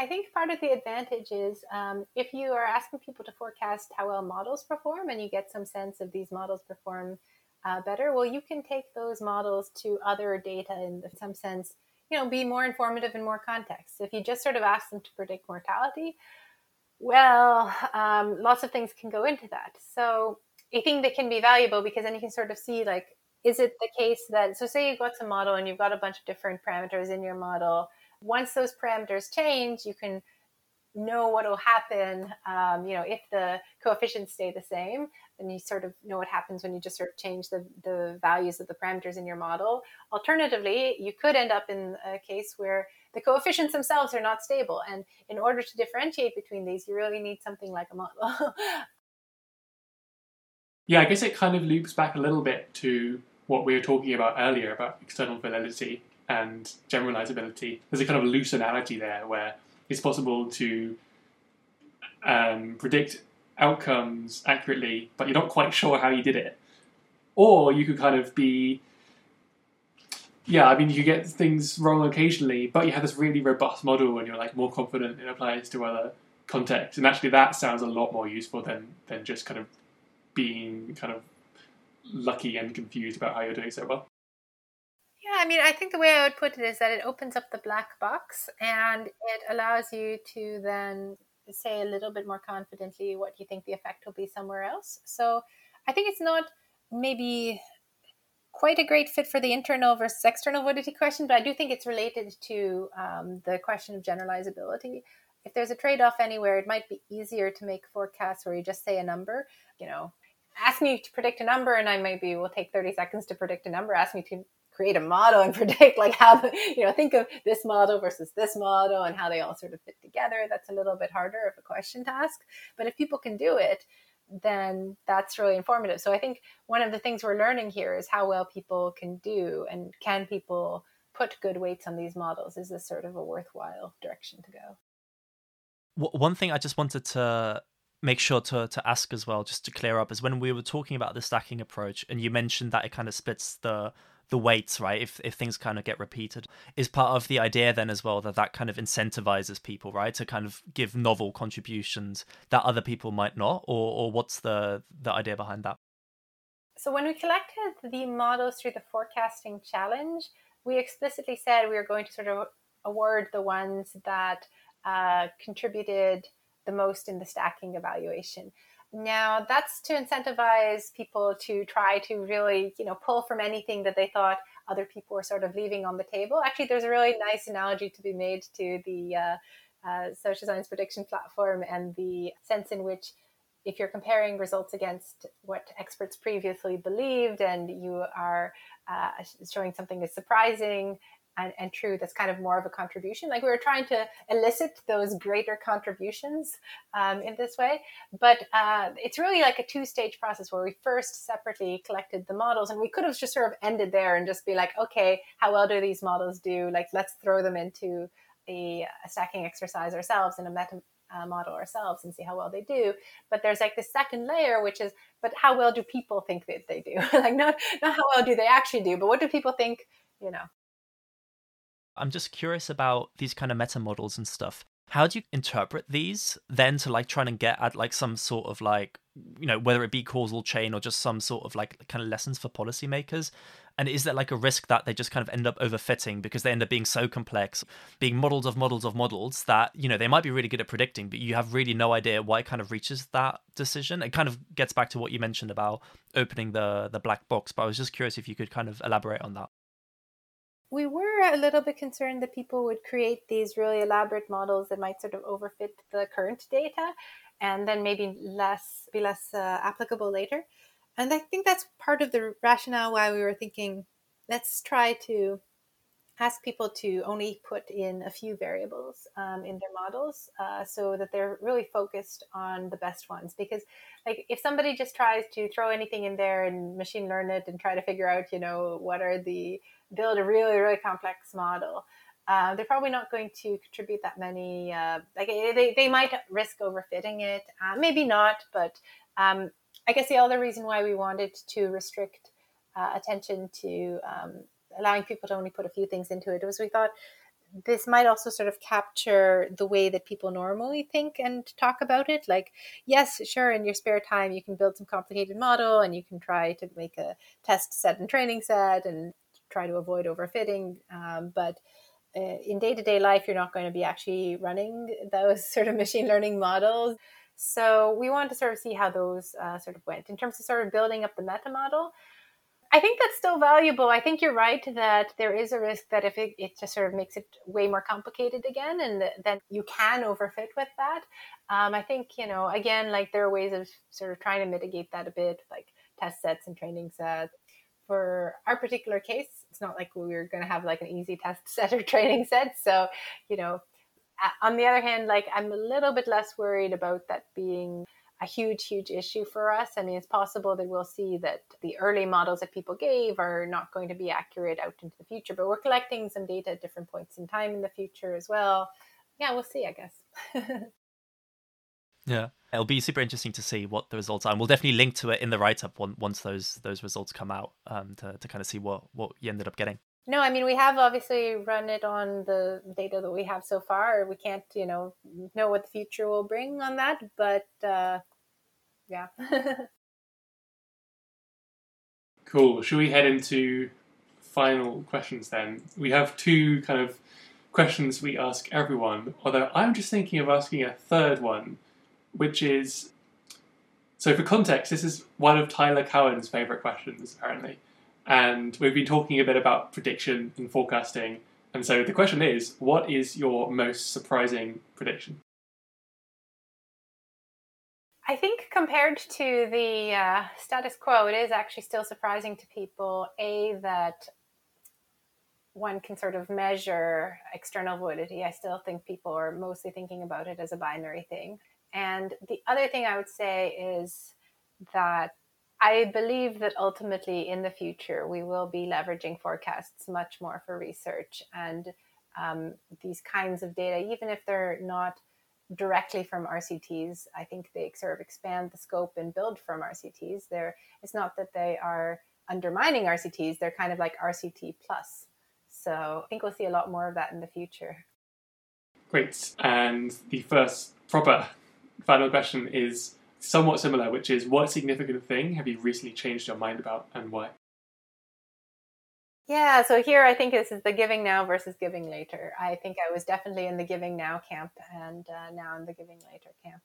I think part of the advantage is um, if you are asking people to forecast how well models perform and you get some sense of these models perform uh, better, well, you can take those models to other data in some sense, you know, be more informative in more context. If you just sort of ask them to predict mortality, well, um, lots of things can go into that. So I think that can be valuable because then you can sort of see, like, is it the case that, so say you've got some model and you've got a bunch of different parameters in your model. Once those parameters change, you can know what will happen. Um, you know, if the coefficients stay the same, then you sort of know what happens when you just sort of change the, the values of the parameters in your model. Alternatively, you could end up in a case where the coefficients themselves are not stable. And in order to differentiate between these, you really need something like a model. Yeah, I guess it kind of loops back a little bit to what we were talking about earlier about external validity and generalizability. There's a kind of loose analogy there where it's possible to um, predict outcomes accurately, but you're not quite sure how you did it. Or you could kind of be... Yeah, I mean, you get things wrong occasionally, but you have this really robust model and you're, like, more confident it applies to other contexts. And actually that sounds a lot more useful than, than just kind of being kind of lucky and confused about how you're doing so well. Yeah, I mean, I think the way I would put it is that it opens up the black box and it allows you to then say a little bit more confidently what you think the effect will be somewhere else. So I think it's not maybe quite a great fit for the internal versus external validity question, but I do think it's related to um, the question of generalizability. If there's a trade-off anywhere, it might be easier to make forecasts where you just say a number. You know, ask me to predict a number and I maybe will take thirty seconds to predict a number. Ask me to create a model and predict, like, how, you know, think of this model versus this model and how they all sort of fit together. That's a little bit harder of a question to ask. But if people can do it, then that's really informative. So I think one of the things we're learning here is how well people can do, and can people put good weights on these models? Is this sort of a worthwhile direction to go? One thing I just wanted to make sure to to ask as well, just to clear up, is when we were talking about the stacking approach, and you mentioned that it kind of splits the the weights, right? If if things kind of get repeated, is part of the idea then as well that that kind of incentivizes people, right, to kind of give novel contributions that other people might not, or or what's the the idea behind that? So when we collected the models through the forecasting challenge, we explicitly said we were going to sort of award the ones that uh, contributed the most in the stacking evaluation. Now, that's to incentivize people to try to really, you know, pull from anything that they thought other people were sort of leaving on the table. Actually, there's a really nice analogy to be made to the uh, uh, social science prediction platform and the sense in which if you're comparing results against what experts previously believed and you are uh, showing something that's surprising and, and true, that's kind of more of a contribution. Like we were trying to elicit those greater contributions um, in this way. But uh, it's really like a two-stage process where we first separately collected the models, and we could have just sort of ended there and just be like, okay, how well do these models do? Like, let's throw them into a, a stacking exercise ourselves and a meta Uh, model ourselves and see how well they do. But there's like the second layer, which is, but how well do people think that they do? Like not not how well do they actually do, but what do people think, you know? I'm just curious about these kind of meta models and stuff. How do you interpret these then to like trying to get at like some sort of like, you know, whether it be causal chain or just some sort of like kind of lessons for policymakers? And is there like a risk that they just kind of end up overfitting because they end up being so complex, being models of models of models that, you know, they might be really good at predicting, but you have really no idea why it kind of reaches that decision? It kind of gets back to what you mentioned about opening the the black box, but I was just curious if you could kind of elaborate on that. We were a little bit concerned that people would create these really elaborate models that might sort of overfit the current data and then maybe less be less uh, applicable later. And I think that's part of the rationale why we were thinking, let's try to ask people to only put in a few variables um, in their models uh, so that they're really focused on the best ones. Because like if somebody just tries to throw anything in there and machine learn it and try to figure out, you know, what are the, build a really, really complex model, uh, they're probably not going to contribute that many, uh, like they, they might risk overfitting it, uh, maybe not, but um, I guess the other reason why we wanted to restrict uh, attention to um, allowing people to only put a few things into it was we thought this might also sort of capture the way that people normally think and talk about it. Like, yes, sure, in your spare time, you can build some complicated model and you can try to make a test set and training set and try to avoid overfitting. Um, but uh, in day-to-day life, you're not going to be actually running those sort of machine learning models. So we wanted to sort of see how those uh, sort of went in terms of sort of building up the meta model. I think that's still valuable. I think you're right that there is a risk that if it, it just sort of makes it way more complicated again, and then you can overfit with that. Um, I think, you know, again, like there are ways of sort of trying to mitigate that a bit, like test sets and training sets. For our particular case, it's not like we were going to have like an easy test set or training set. So, you know, on the other hand, like I'm a little bit less worried about that being a huge, huge issue for us. I mean, it's possible that we'll see that the early models that people gave are not going to be accurate out into the future, but we're collecting some data at different points in time in the future as well. Yeah, we'll see, I guess. Yeah, it'll be super interesting to see what the results are. And we'll definitely link to it in the write-up once those those results come out um, to, to kind of see what, what you ended up getting. No, I mean, we have obviously run it on the data that we have so far. We can't, you know, know what the future will bring on that, but uh, yeah. Cool. Should we head into final questions then? We have two kind of questions we ask everyone, although I'm just thinking of asking a third one, which is, so for context, this is one of Tyler Cowen's favorite questions, apparently. And we've been talking a bit about prediction and forecasting. And so the question is, what is your most surprising prediction? I think compared to the uh, status quo, it is actually still surprising to people, A, that one can sort of measure external validity. I still think people are mostly thinking about it as a binary thing. And the other thing I would say is that I believe that ultimately in the future, we will be leveraging forecasts much more for research and um, these kinds of data, even if they're not directly from R C Ts, I think they sort of expand the scope and build from R C Ts. They're, it's not that they are undermining R C Ts, they're kind of like R C T plus. So I think we'll see a lot more of that in the future. Great. And the first proper final question is somewhat similar, which is, what significant thing have you recently changed your mind about and why? Yeah, so here I think this is the giving now versus giving later. I think I was definitely in the giving now camp and uh, now in the giving later camp.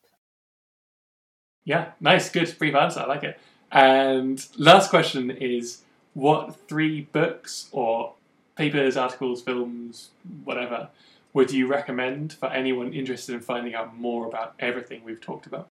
Yeah, nice, good, brief answer. I like it. And last question is, what three books or papers, articles, films, whatever, would you recommend for anyone interested in finding out more about everything we've talked about?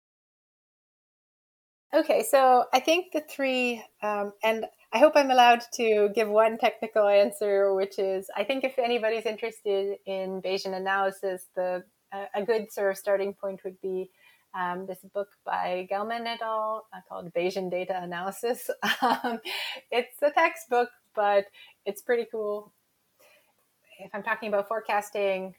Okay, so I think the three, um, and I hope I'm allowed to give one technical answer, which is, I think if anybody's interested in Bayesian analysis, the uh, a good sort of starting point would be Um, this book by Gelman et al. Uh, called Bayesian Data Analysis. Um, it's a textbook, but it's pretty cool. If I'm talking about forecasting,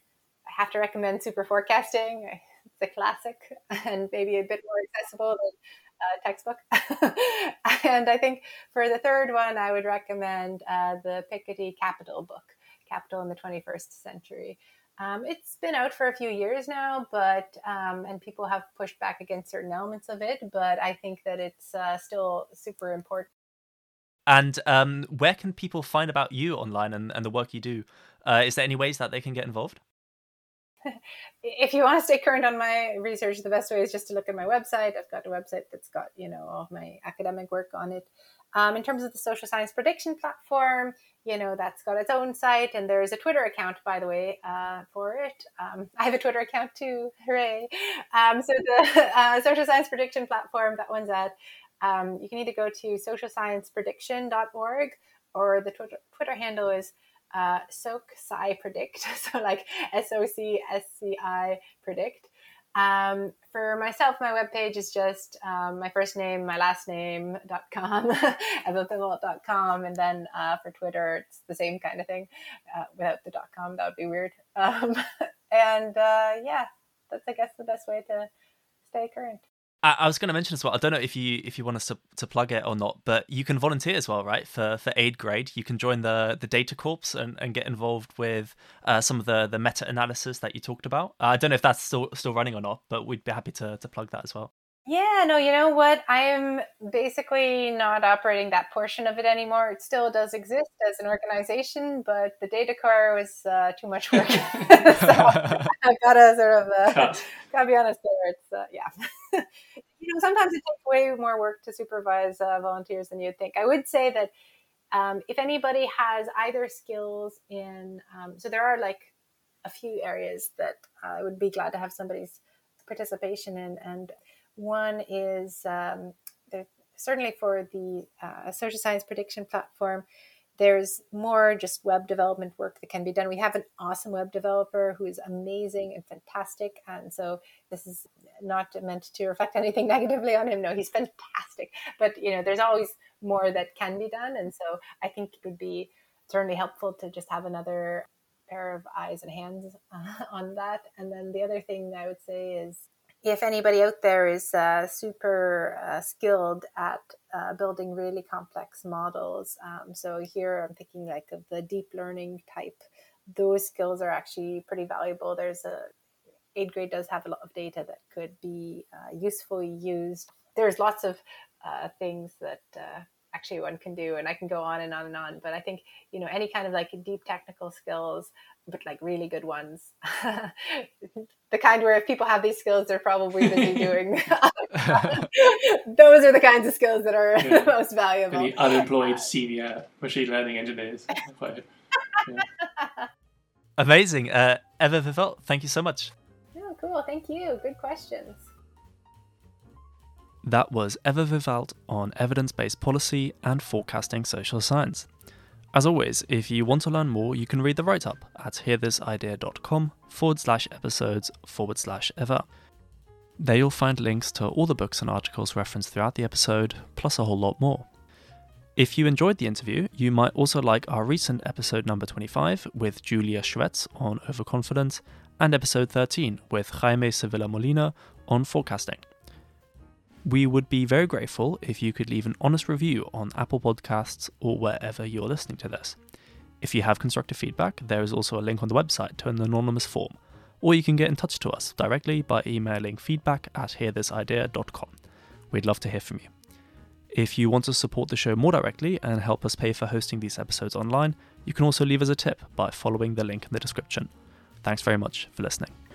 I have to recommend Super Forecasting. It's a classic and maybe a bit more accessible than a textbook. And I think for the third one, I would recommend uh, the Piketty Capital book, Capital in the twenty-first Century. Um, it's been out for a few years now, but um, and people have pushed back against certain elements of it, but I think that it's uh, still super important. And um, where can people find about you online and, and the work you do? Uh, is there any ways that they can get involved? If you want to stay current on my research, the best way is just to look at my website. I've got a website that's got, you know, all of my academic work on it. Um, in terms of the social science prediction platform, you know, that's got its own site, and there is a Twitter account, by the way, uh, for it. Um, I have a Twitter account too, hooray! Um, so the uh, social science prediction platform, that one's at, um, you can either go to social science prediction dot org, or the Twitter, Twitter handle is uh, SocSciPredict, so like S O C S C I predict. Um, for myself, my webpage is just um, my first name, my last name, dot com, eva vivalt dot com, and then uh, for Twitter, it's the same kind of thing uh, without the dot com. That would be weird. Um, and uh, yeah, that's, I guess, the best way to stay current. I, I was going to mention as well, I don't know if you if you want us to, to plug it or not, but you can volunteer as well, right? For for AidGrade, you can join the the data corps and, and get involved with uh, some of the, the meta analysis that you talked about. Uh, I don't know if that's still still running or not, but we'd be happy to to plug that as well. Yeah, no, you know what? I am basically not operating that portion of it anymore. It still does exist as an organization, but the data core was uh, too much work. So I've got to sort of uh, gotta be honest there. It's uh, yeah, you know, sometimes it takes way more work to supervise uh, volunteers than you'd think. I would say that um, if anybody has either skills in, um, so there are like a few areas that I would be glad to have somebody's participation in, and one is um, there, certainly for the uh, social science prediction platform, there's more just web development work that can be done. We have an awesome web developer who is amazing and fantastic. And so this is not meant to reflect anything negatively on him. No, he's fantastic. But, you know, there's always more that can be done. And so I think it would be certainly helpful to just have another pair of eyes and hands uh, on that. And then the other thing I would say is, if anybody out there is uh, super uh, skilled at uh, building really complex models, um, so here I'm thinking like of the deep learning type, those skills are actually pretty valuable. There's a, AidGrade does have a lot of data that could be uh, usefully used. There's lots of uh, things that uh, actually one can do, and I can go on and on and on, but I think, you know, any kind of like deep technical skills, but like really good ones, the kind where if people have these skills, they're probably busy doing. Those are the kinds of skills that are yeah. the most valuable. The unemployed senior machine learning engineers. Yeah. Amazing. Uh, Eva Vivalt, thank you so much. Oh, cool. Thank you. Good questions. That was Eva Vivalt on evidence-based policy and forecasting social science. As always, if you want to learn more, you can read the write-up at hearthisidea.com forward slash episodes forward slash ever. There you'll find links to all the books and articles referenced throughout the episode, plus a whole lot more. If you enjoyed the interview, you might also like our recent episode number twenty-five with Julia Schwetz on overconfidence, and episode thirteen with Jaime Sevilla Molina on forecasting. We would be very grateful if you could leave an honest review on Apple Podcasts or wherever you're listening to this. If you have constructive feedback, there is also a link on the website to an anonymous form, or you can get in touch to us directly by emailing feedback at hear this idea dot com. We'd love to hear from you. If you want to support the show more directly and help us pay for hosting these episodes online, you can also leave us a tip by following the link in the description. Thanks very much for listening.